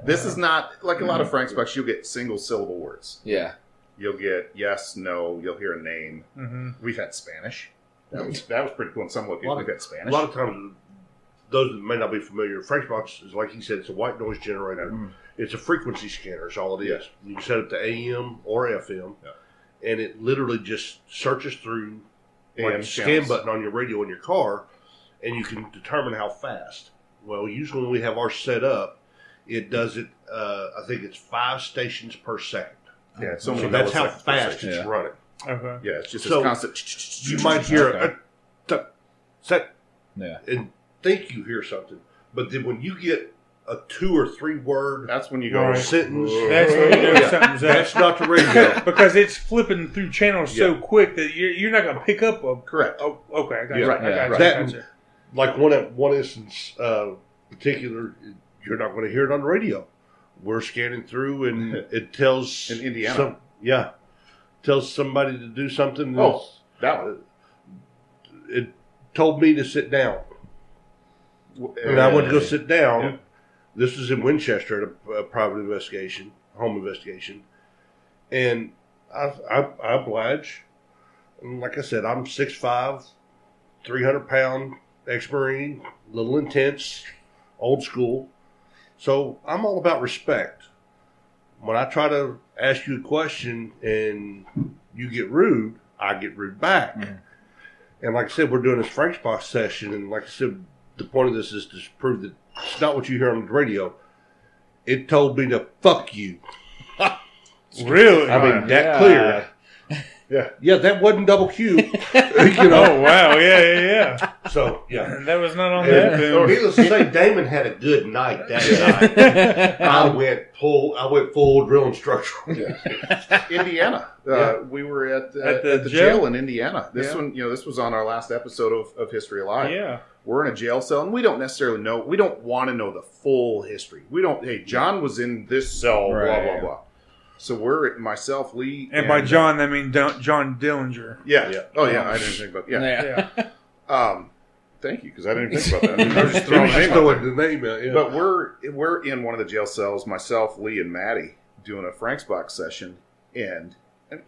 This is not, like a lot of Frank's Box, you'll get single syllable words. Yeah. You'll get yes, no, you'll hear a name. Mm-hmm. We've had Spanish. That was pretty cool in some locations. We've had Spanish. A lot of times, those that may not be familiar, Frank's Box is, like he said, it's a white noise generator. Mm. It's a frequency scanner, is all it is. You can set it to AM or FM. Yeah. And it literally just searches through like a scan button on your radio in your car, and you can determine how fast. Well, usually when we have ours set up, it does it, I think it's 5 stations per second. Yeah, so that's how fast it's running. Okay. Yeah, it's just a constant. You might hear a set and think you hear something, but then when you get a 2 or 3 word. That's when you go sentence. That's when you know something's up. That's not the radio because it's flipping through channels so quick that you're not going to pick up. Correct. Oh, okay, I got you. Right. I got you. Like one instance, particular, you're not going to hear it on the radio. We're scanning through, and it tells in Indiana. Tells somebody to do something. It told me to sit down, and I went to go sit down. Yeah. This was in Winchester at a private investigation, home investigation. And I oblige. And like I said, I'm 6'5", 300-pound, ex-Marine, a little intense, old school. So I'm all about respect. When I try to ask you a question and you get rude, I get rude back. Mm. And like I said, we're doing this Frank's Box session. And like I said, the point of this is to prove that it's not what you hear on the radio. It told me to fuck you. Really? I mean, that clear. Yeah. Yeah, that wasn't double Q. Oh, wow. Yeah. So, yeah. That was not on that. Needless to say, Damon had a good night that night. I went full drill instructional. Yeah. Indiana. We were at the jail in Indiana. This was on our last episode of History Alive. Yeah. We're in a jail cell, and we don't necessarily know. We don't want to know the full history. We don't. Hey, John was in this cell. Right. Blah blah blah. So we're myself, Lee, and by John, I mean John Dillinger. Yeah. Oh yeah, I didn't think about that. Yeah. Thank you, because I didn't think about that. I was just throwing the name out. Yeah. But we're in one of the jail cells. Myself, Lee, and Maddie doing a Frank's Box session, and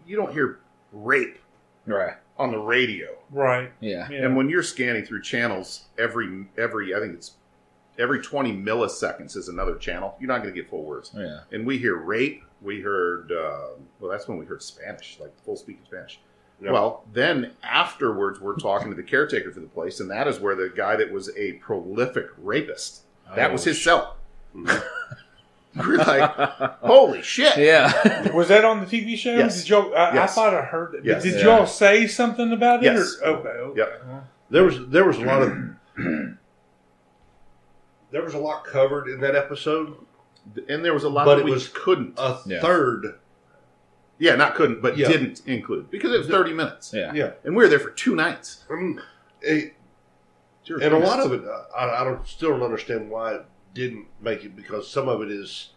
you don't hear rape. Right. On the radio. Right. Yeah. And when you're scanning through channels, every 20 milliseconds is another channel. You're not going to get full words. Yeah. And we hear rape. We heard, that's when we heard Spanish, like full speaking Spanish. Yep. Well, then afterwards, we're talking to the caretaker for the place, and that is where the guy that was a prolific rapist, that was his cell. We're like, holy shit. Yeah. Was that on the TV show? Yes. Did y'all, I thought I heard that. Yes. Did y'all say something about it? Yes. Okay. Yep. There was a lot of... there was a lot covered in that episode. And there was a lot that we couldn't. A third. Yeah, not couldn't, but didn't include. Because it was 30 minutes. Yeah. And we were there for 2 nights. And a lot of it, I still don't understand why... didn't make it, because some of it is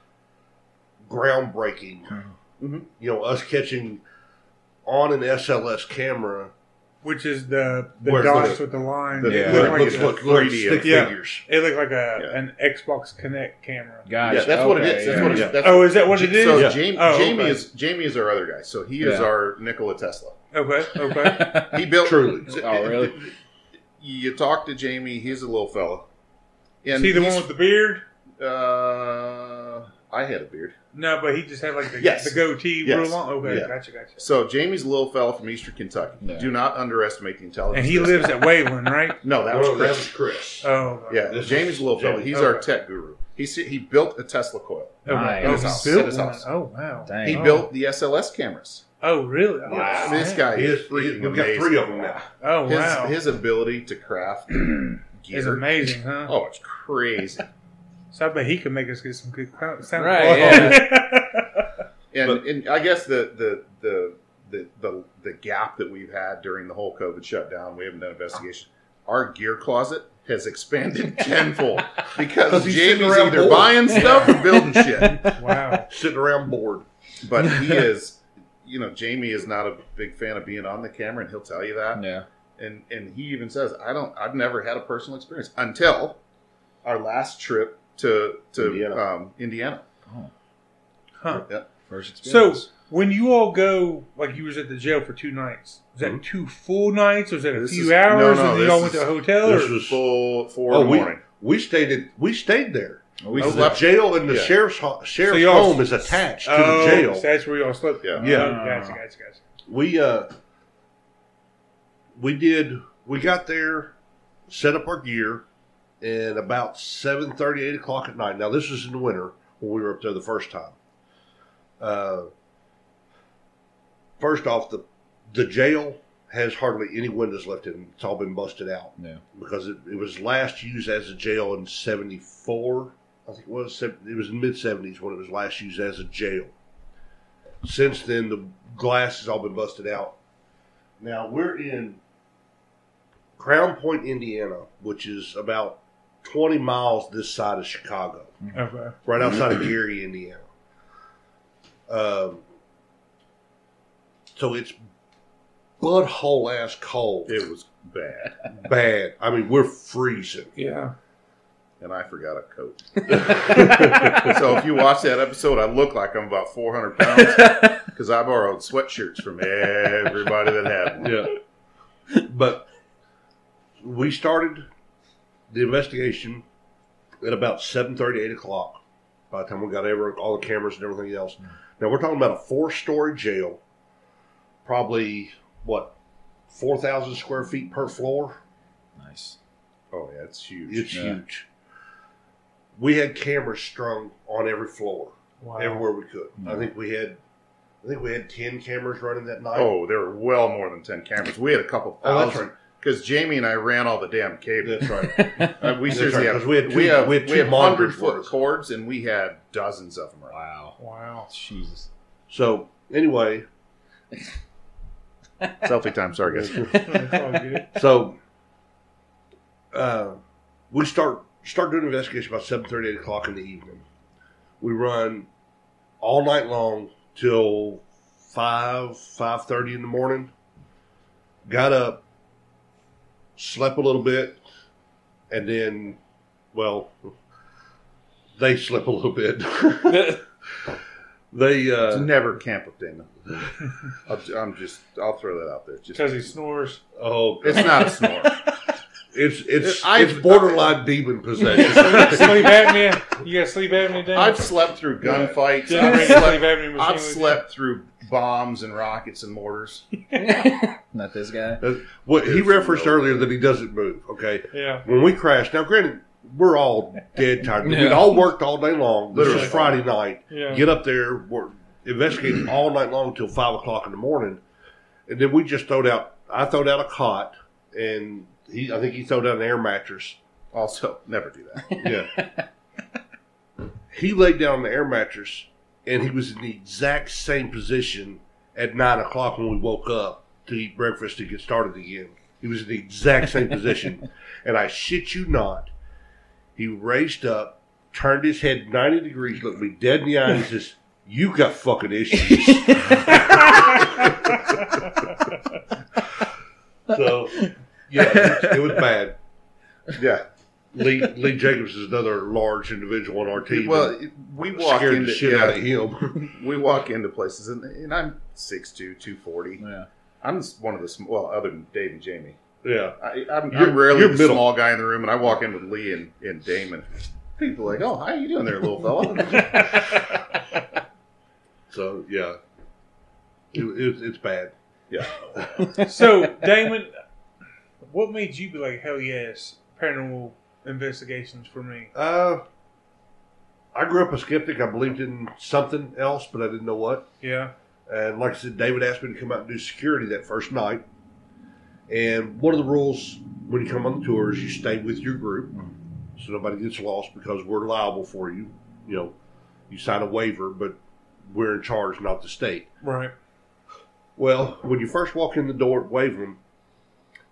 groundbreaking. Mm-hmm. Us catching on an SLS camera, which is the dots with the line. It looks like stick figures. It looked like an Xbox Kinect camera. Gotcha. Yeah, that's what it is. Is that what it is? So Jamie is our other guy. So he is our Nikola Tesla. Okay. He built truly. Oh, really? You talk to Jamie. He's a little fella. Is he the one with the beard? I had a beard. No, but he just had like the, the goatee real long. Okay, gotcha. So Jamie's a little fella from Eastern Kentucky. Yeah. Do not underestimate the intelligence. And he lives at Waveland, right? No, that was Chris. Oh, yeah. Jamie's a little fella. He's our tech guru. He built a Tesla coil. Nice. At his house. Oh wow! Dang. He built the SLS cameras. Oh really? Oh, wow. This guy is freaking amazing. We've got three of them now. Oh wow! His ability to craft gear is amazing, huh? Oh, it's crazy. So I bet he could make us get some good sound. Right, and I guess the gap that we've had during the whole COVID shutdown, we haven't done investigation. Our gear closet has expanded tenfold because Jamie's either buying stuff or building shit. Wow. Sitting around bored. But he is, you know, Jamie is not a big fan of being on the camera, and he'll tell you that. Yeah. And he even says, I've never had a personal experience until our last trip to Indiana. Indiana. Oh. Huh. Yeah. First experience. So when you all go, like you was at the jail for 2 nights, is that 2 full nights or is that a few hours? No, you all went to a hotel? This was full 4 in the morning. We stayed there. The jail and the sheriff's home is attached to the jail. So that's where y'all slept. Yeah. Gotcha. We got there, set up our gear, and about 7:30, 8 o'clock at night. Now, this was in the winter when we were up there the first time. First off, the jail has hardly any windows left in it. It's all been busted out. Yeah. Because it was last used as a jail in 74, I think it was. It was in the mid-70s when it was last used as a jail. Since then, the glass has all been busted out. Now, we're in Crown Point, Indiana, which is about 20 miles this side of Chicago, right outside of Gary, Indiana. So it's butthole-ass cold. It was bad. I mean, we're freezing. Yeah. And I forgot a coat. So if you watch that episode, I look like I'm about 400 pounds because I borrowed sweatshirts from everybody that had one. Yeah. But we started the investigation at about 7:30, 8 o'clock by the time we got all the cameras and everything else. Now, we're talking about a 4-story jail, probably, 4,000 square feet per floor? Nice. Oh, yeah, it's huge. It's huge. We had cameras strung on every floor, everywhere we could. Mm-hmm. I think we had 10 cameras running that night. Oh, there were well more than 10 cameras. We had a couple thousand. Because Jamie and I ran all the damn cable. That's right. We seriously have. We had 100-foot cords, and we had dozens of them. Wow. Jesus. So anyway, selfie time. Sorry, guys. So we start doing an investigation about 7:30, 8 o'clock in the evening. We run all night long till 5:30 in the morning. Got up. Slept a little bit, and then, they slept a little bit. It's never camp with Damon. I'll throw that out there. Because he snores. Oh, it's not a snore. It's borderline demon possession. Sleep apnea. You got sleep apnea, Damon? I've slept through gunfights. Yeah. I've slept through bombs and rockets and mortars. Not this guy. He referenced earlier that he doesn't move. Okay. Yeah. When we crashed, now granted, we're all dead tired. Yeah. We'd all worked all day long. This was Friday night. Yeah. Get up there, we're investigating all night long until 5 o'clock in the morning, and then we just I threw out a cot, and I think he threw down an air mattress. Also, never do that. Yeah. He laid down the air mattress, and he was in the exact same position at 9 o'clock when we woke up to eat breakfast to get started again. He was in the exact same position. And I shit you not, he raised up, turned his head 90 degrees, looked me dead in the eye, and says, "You got fucking issues." So... yeah, it was bad. Yeah. Lee Jacobs is another large individual on our team. Well, we walk into the shit out of him. We walk into places, and I'm 6'2", 240. Yeah. I'm one of the small, other than Dave and Jamie. Yeah. I'm rarely the small guy in the room, and I walk in with Lee and Damon. people like, oh, how you doing there, little fella? So, yeah. It's bad. Yeah. So, Damon, what made you be like, hell yes, paranormal investigations for me? I grew up a skeptic. I believed in something else, but I didn't know what. Yeah. And like I said, David asked me to come out and do security that first night. And one of the rules when you come on the tour is you stay with your group so nobody gets lost, because we're liable for you. You know, you sign a waiver, but we're in charge, not the state. Right. Well, when you first walk in the door at Waveland,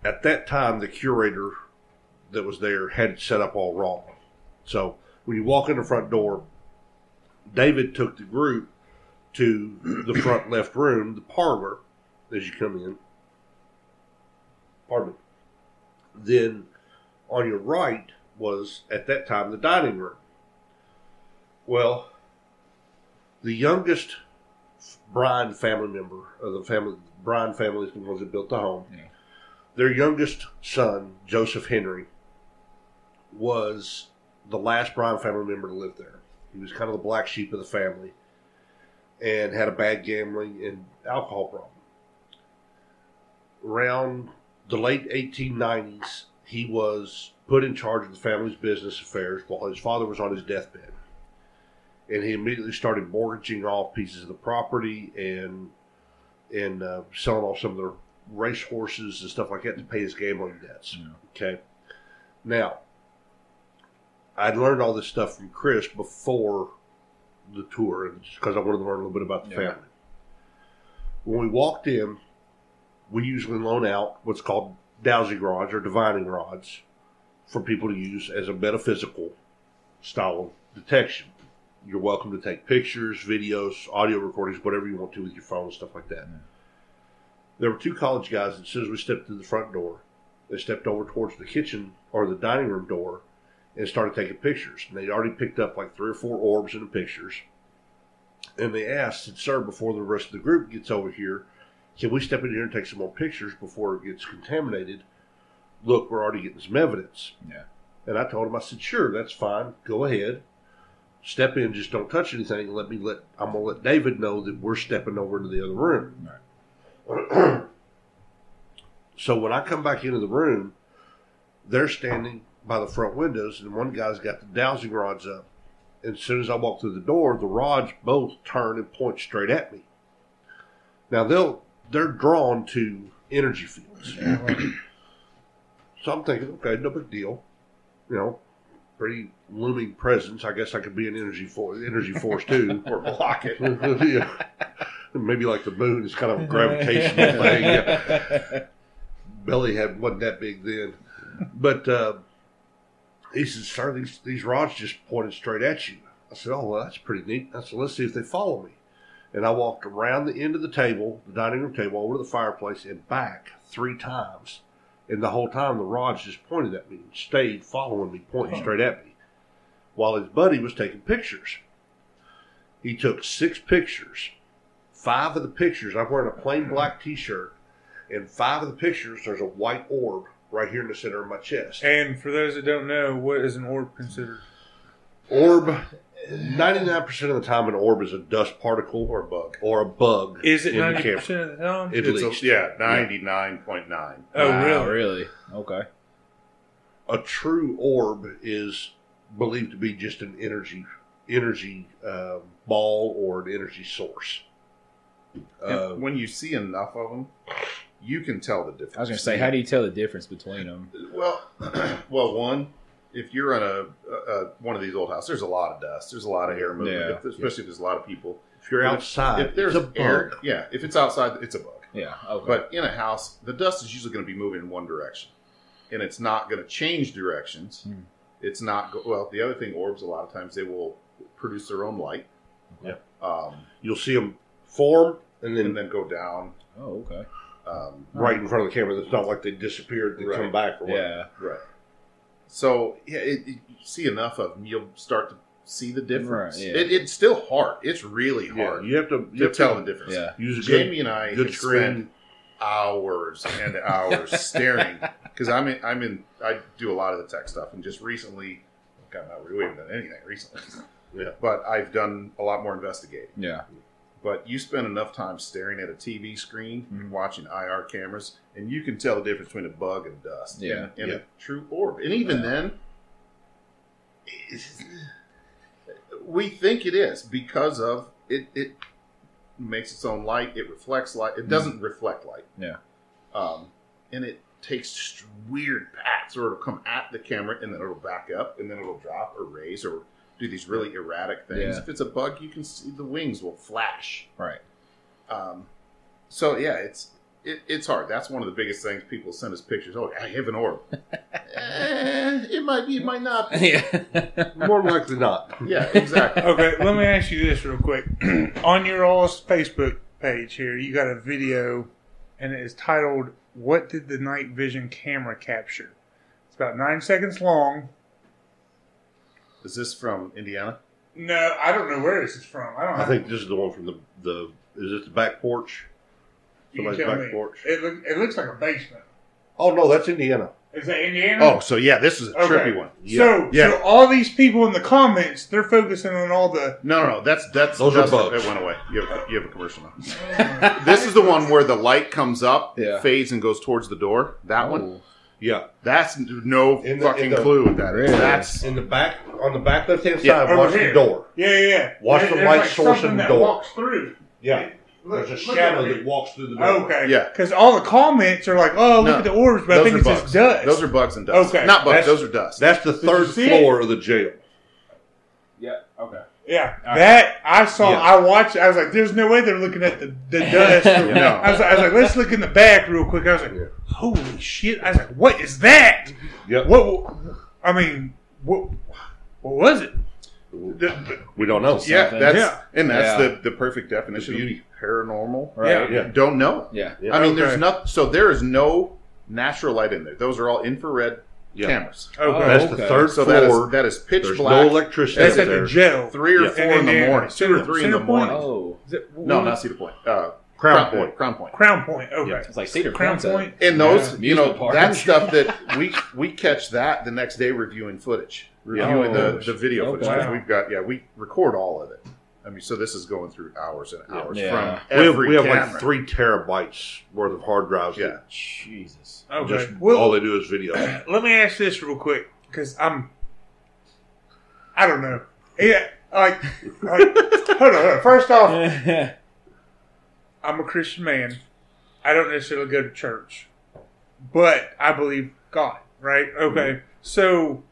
at that time the curator that was there had it set up all wrong. So when you walk in the front door, David took the group to the front left room, the parlor, as you come in. Pardon me. Then on your right was, at that time, the dining room. Well, the youngest Bryan family member of the family, Bryan family is the ones that built the home. Yeah. Their youngest son, Joseph Henry, was the last Bryan family member to live there. He was kind of the black sheep of the family and had a bad gambling and alcohol problem. Around the late 1890s, he was put in charge of the family's business affairs while his father was on his deathbed. And he immediately started mortgaging off pieces of the property and selling off some of their race horses and stuff like that to pay his gambling debts. Yeah. Okay. Now, I'd learned all this stuff from Chris before the tour, because I wanted to learn a little bit about the family. When we walked in, we usually loan out what's called dowsing rods or divining rods for people to use as a metaphysical style of detection. You're welcome to take pictures, videos, audio recordings, whatever you want to with your phone, stuff like that. Yeah. There were two college guys that, as soon as we stepped through the front door, they stepped over towards the kitchen or the dining room door and started taking pictures. And they'd already picked up like 3 or 4 orbs in the pictures. And they asked, said, sir, before the rest of the group gets over here, can we step in here and take some more pictures before it gets contaminated? Look, we're already getting some evidence. Yeah. And I told him, I said, sure, that's fine. Go ahead. Step in, just don't touch anything. I'm gonna let David know that we're stepping over into the other room. Right. So when I come back into the room, they're standing by the front windows, and one guy's got the dowsing rods up. And as soon as I walk through the door, the rods both turn and point straight at me. Now they're drawn to energy fields. Yeah, right. So I'm thinking, okay, no big deal. You know, pretty looming presence. I guess I could be an energy force too, or block it. Yeah. Maybe like the moon is kind of a gravitational thing. Yeah. Belly wasn't that big then, but he said, "Sir, these rods just pointed straight at you." I said, "Oh, well, that's pretty neat." I said, "Let's see if they follow me." And I walked around the end of the table, the dining room table, over to the fireplace and back 3 times. And the whole time, the rods just pointed at me and stayed following me, pointing straight at me, while his buddy was taking pictures. He took 6 pictures. 5 of the pictures, I'm wearing a plain black T-shirt, and 5 of the pictures, there's a white orb right here in the center of my chest. And for those that don't know, what is an orb considered? Orb, 99% of the time, an orb is a dust particle or a bug. Is it 90% of the time? At least. Yeah, 99.9. Oh, wow, really? Okay. A true orb is believed to be just an energy ball or an energy source. When you see enough of them, you can tell the difference. I was going to say, how do you tell the difference between them? Well, one, if you're in a one of these old houses, there's a lot of dust. There's a lot of air movement, especially if there's a lot of people. If you're outside, if there's a bug. Yeah, if it's outside, it's a bug. Yeah, okay. But in a house, the dust is usually going to be moving in one direction, and it's not going to change directions. Hmm. It's not the other thing, orbs, a lot of times they will produce their own light. Yeah, you'll see them form and then go down. Oh, okay. Right in front of the camera. It's not like they disappeared and come back. Or yeah, right. So, yeah, you see enough of them, you'll start to see the difference. Right, yeah. It's still hard. It's really hard. Yeah, you have to tell the difference. Yeah. Jamie and I have spent hours and hours staring, because I do a lot of the tech stuff, and just recently God, no, we haven't done anything recently. Yeah. But I've done a lot more investigating. Yeah. But you spend enough time staring at a TV screen, mm-hmm. watching IR cameras, and you can tell the difference between a bug and dust. Yeah. And yeah. a true orb. And even then, we think it is because of it. It makes its own light. It reflects light. It doesn't reflect light. Yeah. And it takes weird paths, or it'll come at the camera, and then it'll back up, and then it'll drop or raise or do these really erratic things. Yeah. If it's a bug, you can see the wings will flash. Right. So, yeah, it's hard. That's one of the biggest things people send us pictures. Oh, I have an orb. It might be, it might not be. Yeah. More likely not. Yeah, exactly. Okay, let me ask you this real quick. On your all's Facebook page here, you got a video, and it is titled, What Did the Night Vision Camera Capture? It's about 9 seconds long. Is this from Indiana? No, I don't know where this is from. I think this is the one from the is this the back porch? Somebody's back porch. It looks like a basement. Oh, no, that's Indiana. Is that Indiana? Oh, so yeah, this is a trippy one. Yeah. So all these people in the comments, they're focusing on all the... No, that's those are bugs. It went away. You have a commercial now. This is the one where the light comes up, fades, and goes towards the door. That one? Yeah. That's no clue what that is. Yeah. That's in the back, on the back left-hand side, watch the door. Yeah. Watch the light source in the door. Walks through. Yeah. There's a shadow that walks through the door. Okay. Yeah. Because all the comments are like, oh, look at the orbs, but I think it's bugs. Just dust. Those are bugs and dust. Okay. Not bugs, those are dust. That's the third floor of the jail. Yeah. Okay. Yeah. Okay. That, I saw, I watched, I was like, there's no way they're looking at the dust. I was like, let's look in the back real quick. I was like, holy shit. I was like, what is that? Yep. What was it? We don't know. Yeah, that's the perfect definition of paranormal. Right? Yeah. Don't know. Yeah. I mean, there's nothing. So there is no natural light in there. Those are all infrared cameras. Okay. That's the third floor. That is pitch black. There's no electricity. That's at the jail. 3 or 4 in the morning. 2 or 3 in the morning. Oh, no, not Cedar Point. Crown Point. Okay. Yeah. It's like Cedar Point. And those, that stuff that we catch that the next day reviewing footage. The video footage. Wow. We've got, we record all of it. I mean, so this is going through hours and hours from every camera. We have like 3 terabytes worth of hard drives. Yeah. Jesus. Okay. All they do is video. Let me ask this real quick, because I don't know. Yeah, like hold on. First off, I'm a Christian man. I don't necessarily go to church, but I believe God, right? Okay. Mm-hmm. So...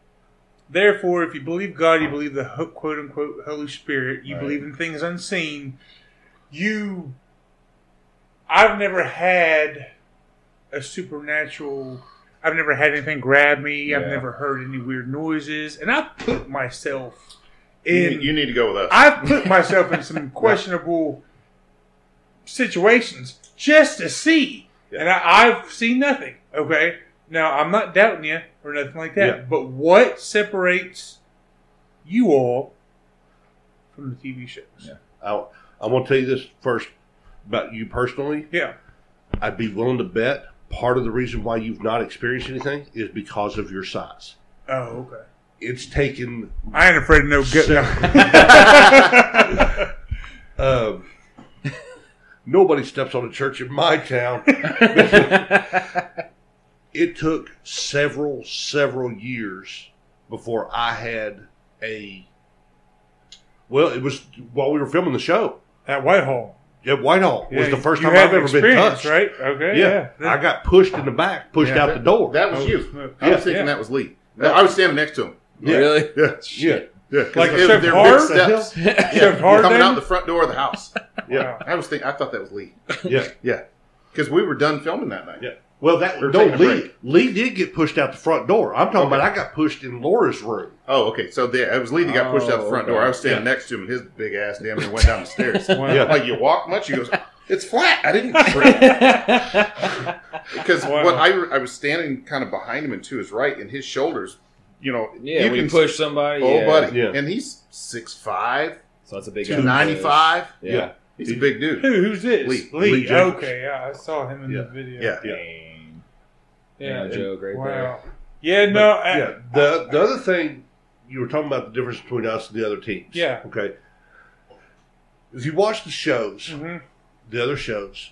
therefore, if you believe God, you believe the quote-unquote Holy Spirit, you believe in things unseen, I've never had a supernatural... I've never had anything grab me. Yeah. I've never heard any weird noises. And I've put myself in... You need to go with us. I've put myself in some questionable situations just to see. Yeah. And I've seen nothing, okay? Now, I'm not doubting you or nothing like that, but what separates you all from the TV shows? Yeah. I'm going to tell you this first about you personally. Yeah. I'd be willing to bet part of the reason why you've not experienced anything is because of your size. Oh, okay. It's taken... I ain't afraid of no good... nobody steps on a church in my town. It took several years before I had a... Well, it was while we were filming the show. At Whitehall. Yeah, Whitehall was the first time I've ever been touched. Right? Okay. Yeah. I got pushed in the back, pushed out the door. That was you. I was thinking that was Lee. I was standing next to him. Yeah. Really? Yeah. Shit. Yeah. Like they're hard steps. Coming out the front door of the house. Yeah. Wow. I thought that was Lee. Yeah. Yeah. Because we were done filming that night. Yeah. Well, Lee did get pushed out the front door. I'm talking about I got pushed in Laura's room. Oh, okay. So it was Lee that got pushed out the front door. I was standing next to him, and his big ass damn near went down the stairs. Like, you walk much? He goes, it's flat. I didn't trip. Because I was standing kind of behind him and to his right, and his shoulders, you can push somebody. Oh, buddy. Yeah. And he's 6'5". So that's a big guy. 295. Yeah. He's a big dude. Who's this? Lee Jones. Okay, yeah. I saw him in the video. Yeah. Yeah, joke right there. Yeah, no. The other thing you were talking about the difference between us and the other teams. Yeah. Okay. If you watch the shows, mm-hmm. the other shows,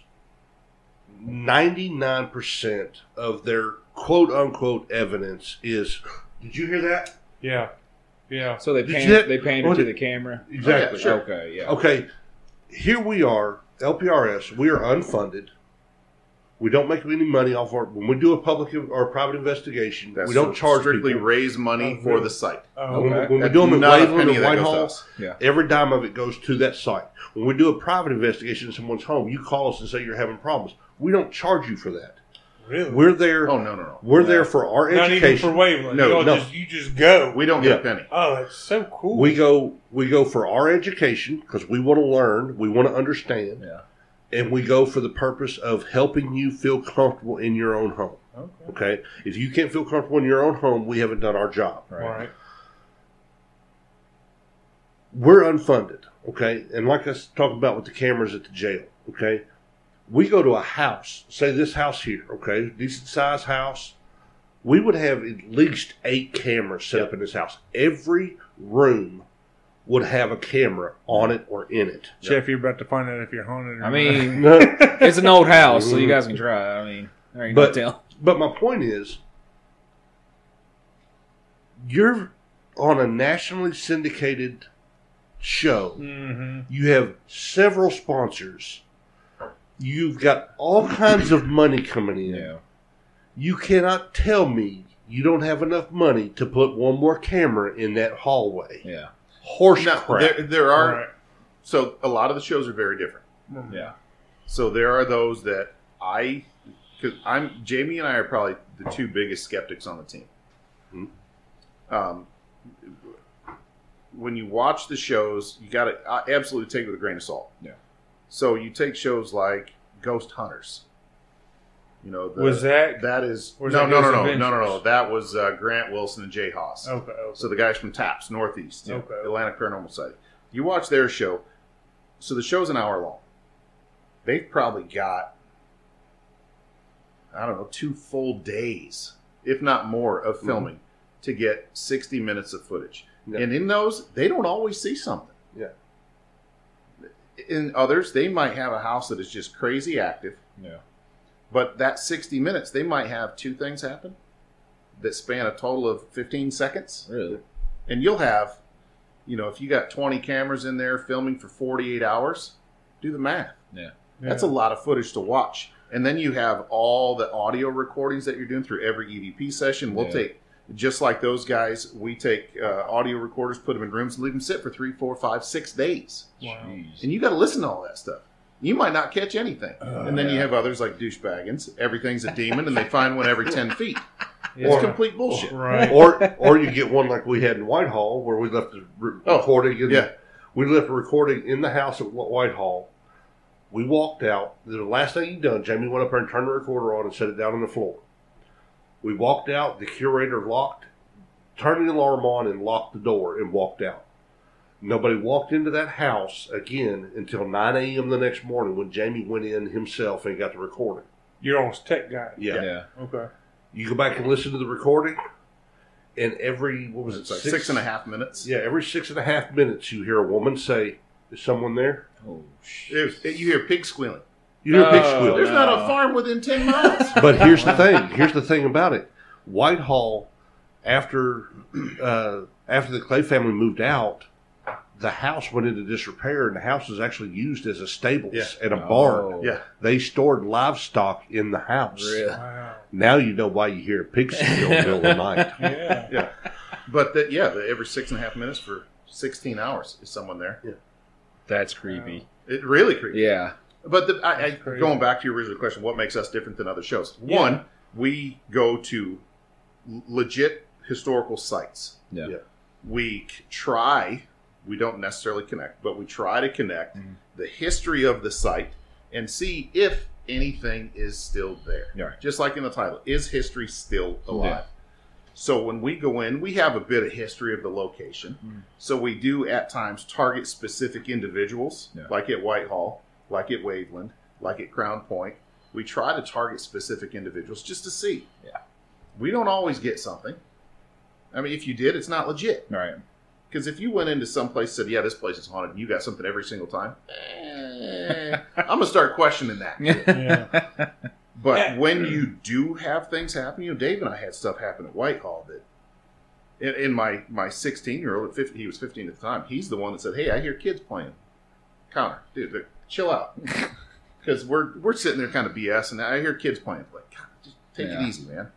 99% of their quote-unquote evidence is, did you hear that? Yeah. Yeah. So they pan it to the camera? Exactly. Okay, sure. Okay, yeah. Okay, here we are, LPRS, we are unfunded. We don't make any money off our... When we do a public or private investigation, we don't charge strictly people. Raise money for the site. Oh, okay. When we do them in Waveland and Whitehall, yeah. every dime of it goes to that site. When we do a private investigation in someone's home, you call us and say you're having problems. We don't charge you for that. Really? We're there... Oh, no. We're there for our education. Not even for Waveland. No. You just go. We don't get a penny. Oh, that's so cool. We go for our education because we want to learn. We want to understand. Yeah. And we go for the purpose of helping you feel comfortable in your own home. Okay? If you can't feel comfortable in your own home, we haven't done our job. Right. We're unfunded. Okay? And like I was talking about with the cameras at the jail. Okay? We go to a house. Say this house here. Okay? Decent-sized house. We would have at least 8 cameras set up in this house. Every room would have a camera on it or in it. Jeff, you're about to find out if you're haunted or not. I mean, it's an old house, so you guys can try. I mean, there ain't no tell. But my point is, you're on a nationally syndicated show. Mm-hmm. You have several sponsors. You've got all kinds of money coming in. Yeah. You cannot tell me you don't have enough money to put one more camera in that hallway. Yeah. Horse crap. There are right. So a lot of the shows are very different. Mm-hmm. Yeah. So there are those that Jamie and I are probably the two biggest skeptics on the team. Mm-hmm. When you watch the shows, you got to absolutely take it with a grain of salt. Yeah. So you take shows like Ghost Hunters. You know, No. That was Grant Wilson and Jay Haas. Okay. So the guys from TAPS, Northeast, Atlantic Paranormal Society. You watch their show. So the show's an hour long. They've probably got, 2 full days, if not more, of filming to get 60 minutes of footage. Yeah. And in those, they don't always see something. Yeah. In others, they might have a house that is just crazy active. Yeah. But that 60 minutes, they might have 2 things happen that span a total of 15 seconds. Really? And you'll have, if you got 20 cameras in there filming for 48 hours, do the math. Yeah. That's a lot of footage to watch. And then you have all the audio recordings that you're doing through every EVP session. We'll take, just like those guys, we take audio recorders, put them in rooms, and leave them sit for 3, 4, 5, 6 days. Wow. Jeez. And you got to listen to all that stuff. You might not catch anything. And then you have others like douchebaggins. Everything's a demon, and they find one every 10 feet. Yeah. It's complete bullshit. Right. Or you get one like we had in Whitehall, where we left the recording. We left a recording in the house at Whitehall. We walked out. The last thing he'd done, Jamie went up there and turned the recorder on and set it down on the floor. We walked out. The curator turned the alarm on and locked the door and walked out. Nobody walked into that house again until 9 a.m. the next morning when Jamie went in himself and got the recording. You're almost tech guy. Yeah. Okay. You go back and listen to the recording, and every, 6.5 minutes? Yeah, every 6.5 minutes you hear a woman say, is someone there? Oh, shit. You hear pig squealing. There's not a farm within 10 miles. But here's the thing. Here's the thing about it. Whitehall, after the Clay family moved out, the house went into disrepair, and the house was actually used as a stables and a barn. Yeah. They stored livestock in the house. Really? Wow. Now you know why you hear a pig squeal in the middle of the night. Yeah. But every 6.5 minutes for 16 hours is someone there. Yeah. That's creepy. Wow. It really creepy. Yeah. But going back to your original question, what makes us different than other shows? Yeah. One, we go to legit historical sites. Yeah. We try. We don't necessarily connect, but we try to connect the history of the site and see if anything is still there. Yeah. Just like in the title, is history still alive? Yeah. So when we go in, we have a bit of history of the location. Mm. So we do at times target specific individuals, like at Whitehall, like at Waveland, like at Crown Point. We try to target specific individuals just to see. Yeah. We don't always get something. I mean, if you did, it's not legit. Right. Because if you went into some place and said, yeah, this place is haunted, and you got something every single time, I'm going to start questioning that. Yeah. But when you do have things happen, you know, Dave and I had stuff happen at Whitehall that, and my 16-year-old, he was 15 at the time, he's the one that said, hey, I hear kids playing. Connor, dude, chill out. Because we're sitting there kind of BS, and I hear kids playing. Like, God, just take it easy, man.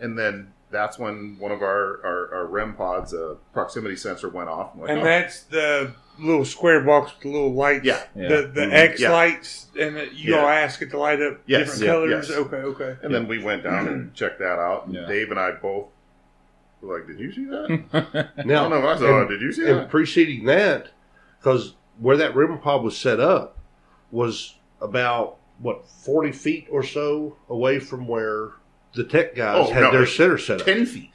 And then that's when one of our REM pods, proximity sensor, went off. Like, that's the little square box with the little lights, the X lights, and you all ask it to light up different colors. Yes. Okay. And then we went down and checked that out. And Dave and I both were like, did you see that? Now, I don't know if I saw it. Did you see that? And preceding that, because where that REM pod was set up was about, 40 feet or so away from where the tech guys their sitter set up. 10 feet.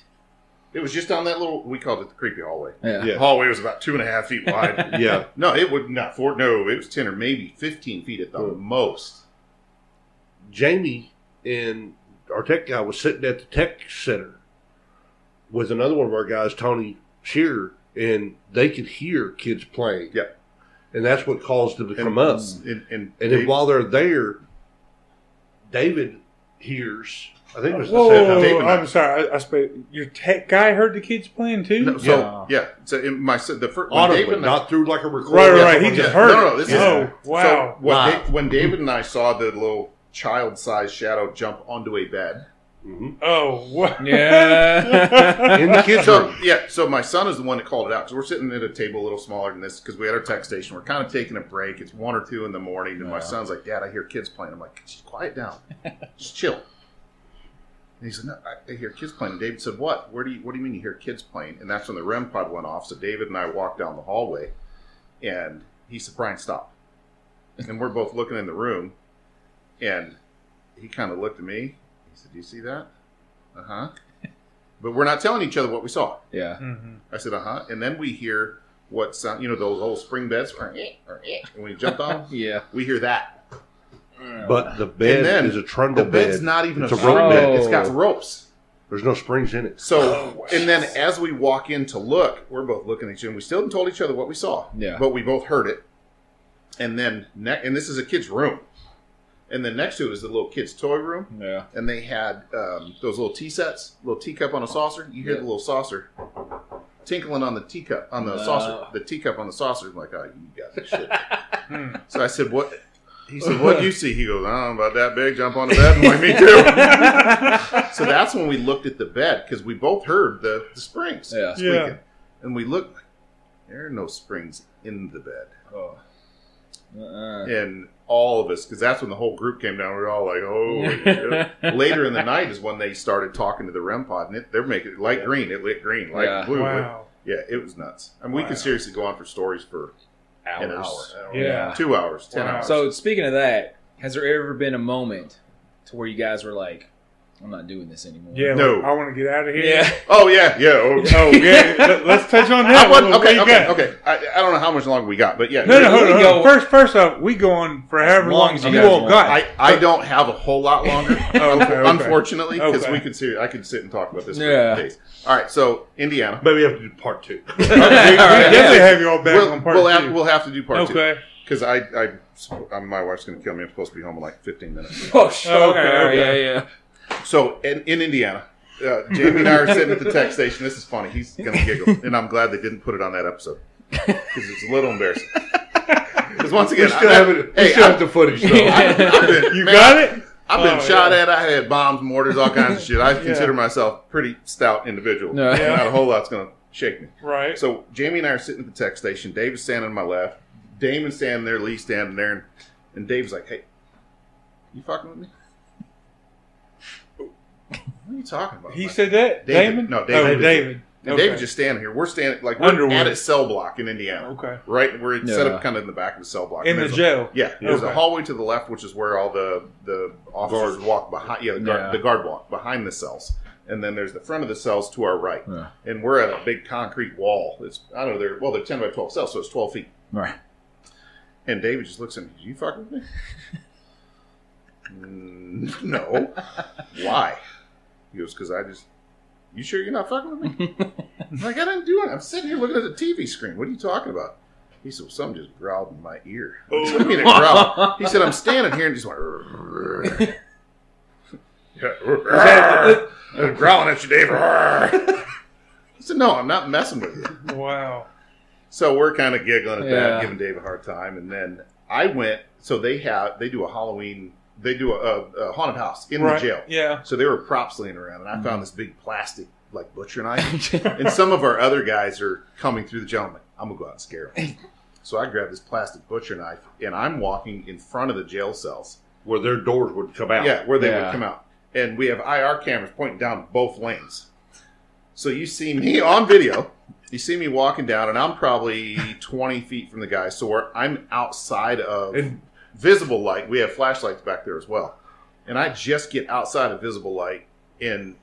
It was just on that little, we called it the creepy hallway. Yeah. The hallway was about 2.5 feet wide. Yeah. No, it would not, it was 10 or maybe 15 feet at the most. Jamie and our tech guy was sitting at the tech center with another one of our guys, Tony Shearer, and they could hear kids playing. Yeah. And that's what caused them to come up. And then while they're there, David hears, I think it was the same time. I'm sorry. Your tech guy heard the kids playing too? No, so in my David, not through like a recorder. Right. He just heard. No. This is wow. So when David and I saw the little child-sized shadow jump onto a bed. Mm-hmm. Oh, what? Yeah. In the kids' room. So my son is the one that called it out. So we're sitting at a table a little smaller than this because we had our tech station. We're kind of taking a break. It's 1 or 2 in the morning. And my son's like, Dad, I hear kids playing. I'm like, just quiet down. Just chill. And he said, no, I hear kids playing. And David said, what? What do you mean you hear kids playing? And that's when the REM pod went off. So David and I walked down the hallway. And he said, Brian, stop. And we're both looking in the room. And he kind of looked at me. He said, do you see that? Uh-huh. But we're not telling each other what we saw. Yeah. Mm-hmm. I said, uh-huh. And then we hear what sound, those old spring beds. And when you jumped on them, we hear that. But the bed is a trundle bed. The bed's not even a rope bed. It's got ropes. There's no springs in it. So, and then as we walk in to look, we're both looking at each other. We still haven't told each other what we saw. Yeah. But we both heard it. And then, and this is a kid's room. And then next to it is the little kid's toy room. Yeah. And they had those little tea sets, little teacup on a saucer. You hear the little saucer tinkling on the teacup, on the saucer. The teacup on the saucer. I'm like, oh, you got this shit. So I said, what? He said, what do you see? He goes, I'm about that big, jump on the bed. I'm like, me too. So that's when we looked at the bed because we both heard the springs squeaking. Yeah. And we looked, like, there are no springs in the bed. Oh. And all of us, because that's when the whole group came down. We were all like, oh. Later in the night is when they started talking to the REM pod, and they're making it light green. It lit green, light blue. Wow. It was nuts. I mean, we could seriously go on for stories for hours. An hour. Yeah. 2 hours, 10 hours. So speaking of that, has there ever been a moment to where you guys were like, I'm not doing this anymore. Yeah, no. I want to get out of here. Yeah. Oh, yeah. Okay. Let's touch on that. Okay. I don't know how much longer we got, but yeah. No. First off, we go on for however long as you all got. I don't have a whole lot longer, unfortunately, because I could sit and talk about this for days. All right, so Indiana. But we have to do part 2. We definitely have you all back on part 2. We'll have to do part 2. Okay. Because I my wife's going to kill me. I'm supposed to be home in like 15 minutes. Oh, sure. Okay. Yeah. So, in Indiana, Jamie and I are sitting at the tech station. This is funny. He's going to giggle. And I'm glad they didn't put it on that episode. Because it's a little embarrassing. Because once again, I still have the footage, though. I've been shot at. I had bombs, mortars, all kinds of shit. I consider myself a pretty stout individual. No. Not a whole lot's going to shake me. Right. So, Jamie and I are sitting at the tech station. Dave is standing on my left. Damon's standing there. Lee's standing there. And Dave's like, hey, you fucking with me? What are you talking about? He said that? David? No, David. Oh, David. And David just standing here. We're standing, like, we're at a cell block in Indiana. Okay. Right? We're set up kind of in the back of the cell block. In the jail. There's a hallway to the left, which is where all the officers walk behind. Yeah, the guard walk behind the cells. And then there's the front of the cells to our right. Yeah. And we're at a big concrete wall. It's, I don't know, they're 10 by 12 cells, so it's 12 feet. Right. And David just looks at me. Did you fuck with me? No. Why? He goes, because I just you sure you're not fucking with me? I'm like, I didn't do it. I'm sitting here looking at the TV screen. What are you talking about? He said, well, something just growled in my ear. What do you mean it growled? He said, I'm standing here and just went. I was growling at you, Dave. He said, no, I'm not messing with you. Wow. So we're kind of giggling at that, giving Dave a hard time. And then I went, so they do a Halloween, they do a haunted house in the jail. Yeah. So there were props laying around, and I found this big plastic, like, butcher knife. And some of our other guys are coming through the jail. I'm going to go out and scare them. So I grabbed this plastic butcher knife, and I'm walking in front of the jail cells. Where their doors would come out. Yeah, where they would come out. And we have IR cameras pointing down both lanes. So you see me on video. You see me walking down, and I'm probably 20 feet from the guy. So I'm outside of visible light. We have flashlights back there as well. And I just get outside of visible light, and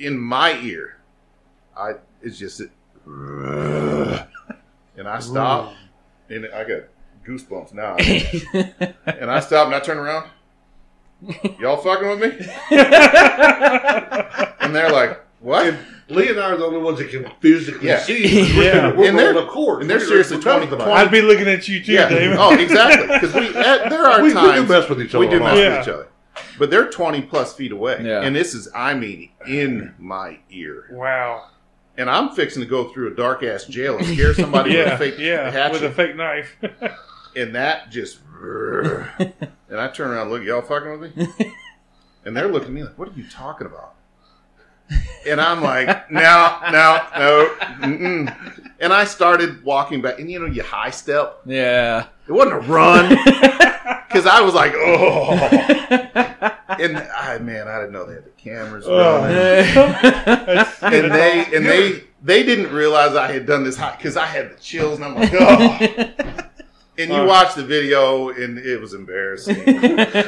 in my ear, and I stop, and I got goosebumps now. And I stop, and I turn around. Y'all fucking with me? And they're like, what? And Lee and I are the only ones that can physically see. We're and they're, court. And they're seriously 20. I'd be looking at you too, David. Oh, exactly. Because there are times. We do mess with each other. We do mess with each other. But they're 20 plus feet away. Yeah. And this is, I mean, in my ear. Wow. And I'm fixing to go through a dark ass jail and scare somebody with a fake hatchet. With a fake knife. And that just. And I turn around and look, y'all fucking with me? And they're looking at me like, what are you talking about? And I'm like, no. Mm-mm. And I started walking back. And, you high step. Yeah. It wasn't a run. Because I was like, oh. And, I didn't know they had the cameras running. And they didn't realize I had done this high. Because I had the chills. And I'm like, oh. And you watch the video. And it was embarrassing. You watch one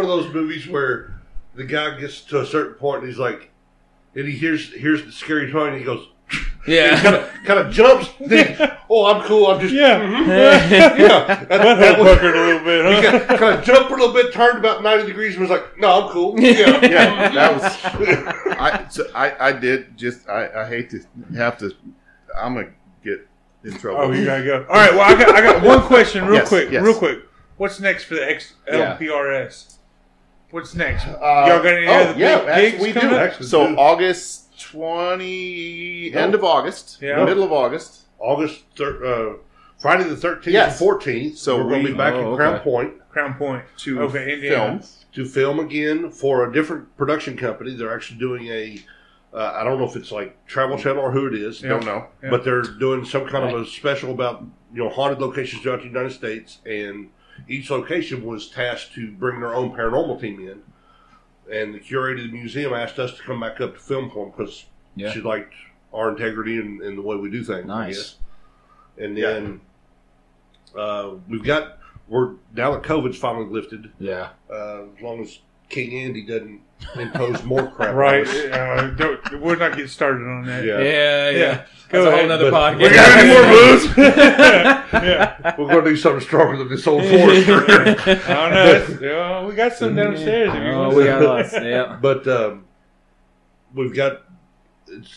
of those movies where the guy gets to a certain point, and he's like, and he hears the scary tone, and he goes, yeah, kind of jumps. Thinks, oh, I'm cool. I'm just that puckered a little bit. Huh? He kind of jumped a little bit, turned about 90 degrees, and was like, no, I'm cool. Yeah. That was. I hate to have to. I'm gonna get in trouble. Oh, you gotta go. All right. Well, I got one question, real quick. What's next for the LPRS? What's next? Y'all got any other big gigs we do. Actually, so August 20, end of August, middle of August. Friday the 13th and 14th. So we're going to be back in Crown Point. Crown Point. To Indiana. To film again for a different production company. They're actually doing I don't know if it's like Travel Channel or who it is. Yep. Don't know. Yep. But they're doing some kind of a special about haunted locations throughout the United States, and each location was tasked to bring their own paranormal team in, and the curator of the museum asked us to come back up to film for them because she liked our integrity and the way we do things. Nice. And then we're now that COVID's finally lifted. Yeah. As long as King Andy doesn't impose more crap. Right. We're not getting started on that. Yeah. That's a whole nother podcast. We got any more booze? We're going to do something stronger than this old Forester. I don't know. We got some downstairs. We got lots. Yeah. But we've got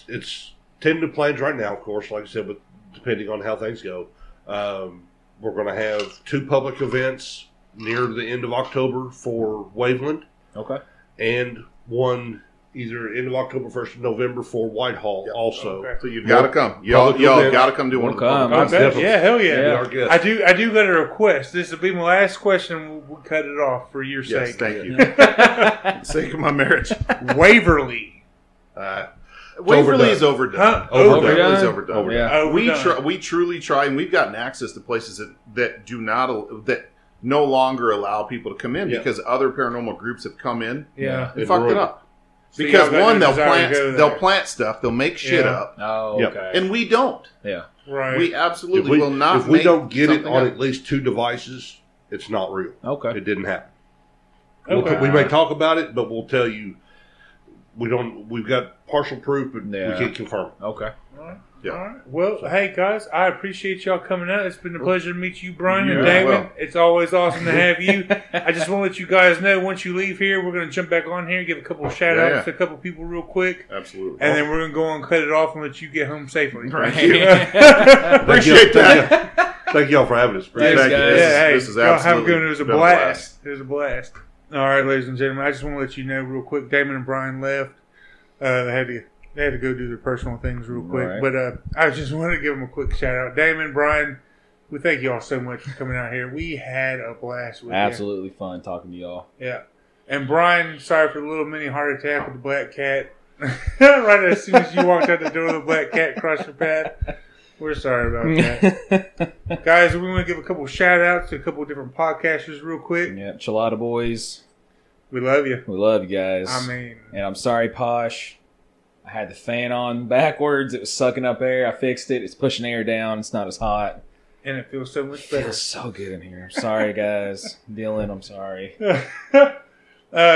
it's tentative plans right now, of course, like I said, but depending on how things go. We're going to have 2 public events near the end of October for Waveland. Okay. And one either end of October 1st of November for Whitehall also. Okay. So you've got to come. Y'all got to come do one of them. Hell yeah. I do got a request. This will be my last question. We'll cut it off for your sake. Thank you. For the sake of my marriage. Waverly. Waverly's overdone. Huh? Waverly's overdone. We truly try, and we've gotten access to places that do not... that no longer allow people to come in because other paranormal groups have come in and fucked it up. Because they'll plant stuff, they'll make shit up. Oh, okay. And we don't. Yeah. Right. We absolutely will not. If we don't get it on at least 2 devices, it's not real. Okay. It didn't happen. Okay. We may talk about it, but we'll tell you we've got partial proof, but we can't confirm it. Okay. All right. Yeah. All right. Well, hey, guys, I appreciate y'all coming out. It's been a pleasure to meet you, Brian and David. Well. It's always awesome to have you. I just want to let you guys know, once you leave here, we're going to jump back on here and give a couple of shout-outs to a couple of people real quick. Absolutely. And then we're going to go on and cut it off and let you get home safely. Right. Thank you. Appreciate that. Thank y'all for having us. Thanks, guys. Yeah, this is absolutely a good one. It was a blast. It was a blast. All right, ladies and gentlemen, I just want to let you know real quick, Damon and Brian left. They had to go do their personal things real quick. Right. But I just wanted to give them a quick shout-out. Damon, Brian, we thank you all so much for coming out here. We had a blast with you. Absolutely fun talking to you all. Yeah. And Brian, sorry for the little mini heart attack with the black cat. Right as soon as you walked out the door, the black cat crossed your path. We're sorry about that. Guys, we want to give a couple shout-outs to a couple different podcasters real quick. Yeah, Chilada Boys. We love you. We love you guys. I mean. And I'm sorry, Posh. I had the fan on backwards. It was sucking up air. I fixed it. It's pushing air down. It's not as hot. And it feels so much better. It feels so good in here. I'm sorry, guys. Dylan, I'm sorry. A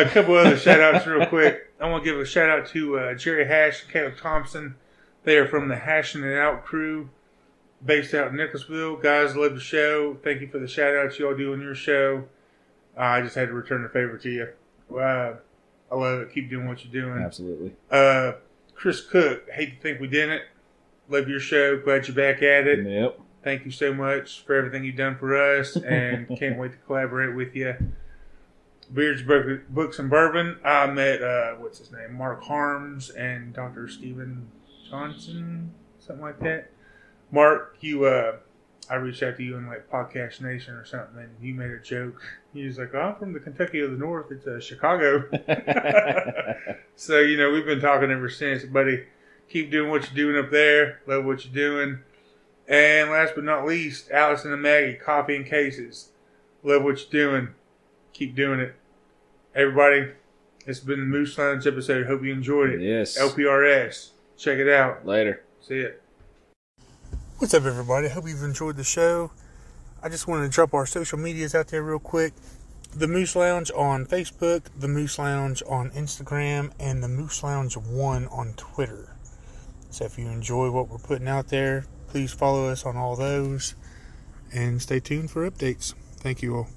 couple other shout-outs real quick. I want to give a shout-out to Jerry Hash and Caleb Thompson. They are from the Hashing It Out crew, based out in Nicholasville. Guys, love the show. Thank you for the shout-outs you all do on your show. I just had to return the favor to you. I love it. Keep doing what you're doing. Absolutely. Chris Cook, hate to think we didn't. Love your show. Glad you're back at it. Yep. Thank you so much for everything you've done for us, and can't wait to collaborate with you. Beards, Books, and Bourbon. I met, what's his name, Mark Harms and Dr. Stephen Johnson, something like that. Mark, you, I reached out to you in like Podcast Nation or something, and you made a joke. He was like, I'm from the Kentucky of the North. It's Chicago. So, you know, we've been talking ever since. Buddy, keep doing what you're doing up there. Love what you're doing. And last but not least, Allison and Maggie, Coffee and Cases. Love what you're doing. Keep doing it. Everybody, it's been the Moose Lounge episode. Hope you enjoyed it. Yes. LPRS. Check it out. Later. See it. What's up, everybody? Hope you've enjoyed the show. I just wanted to drop our social medias out there real quick. The Moose Lounge on Facebook, The Moose Lounge on Instagram, and The Moose Lounge 1 on Twitter. So if you enjoy what we're putting out there, please follow us on all those. And stay tuned for updates. Thank you all.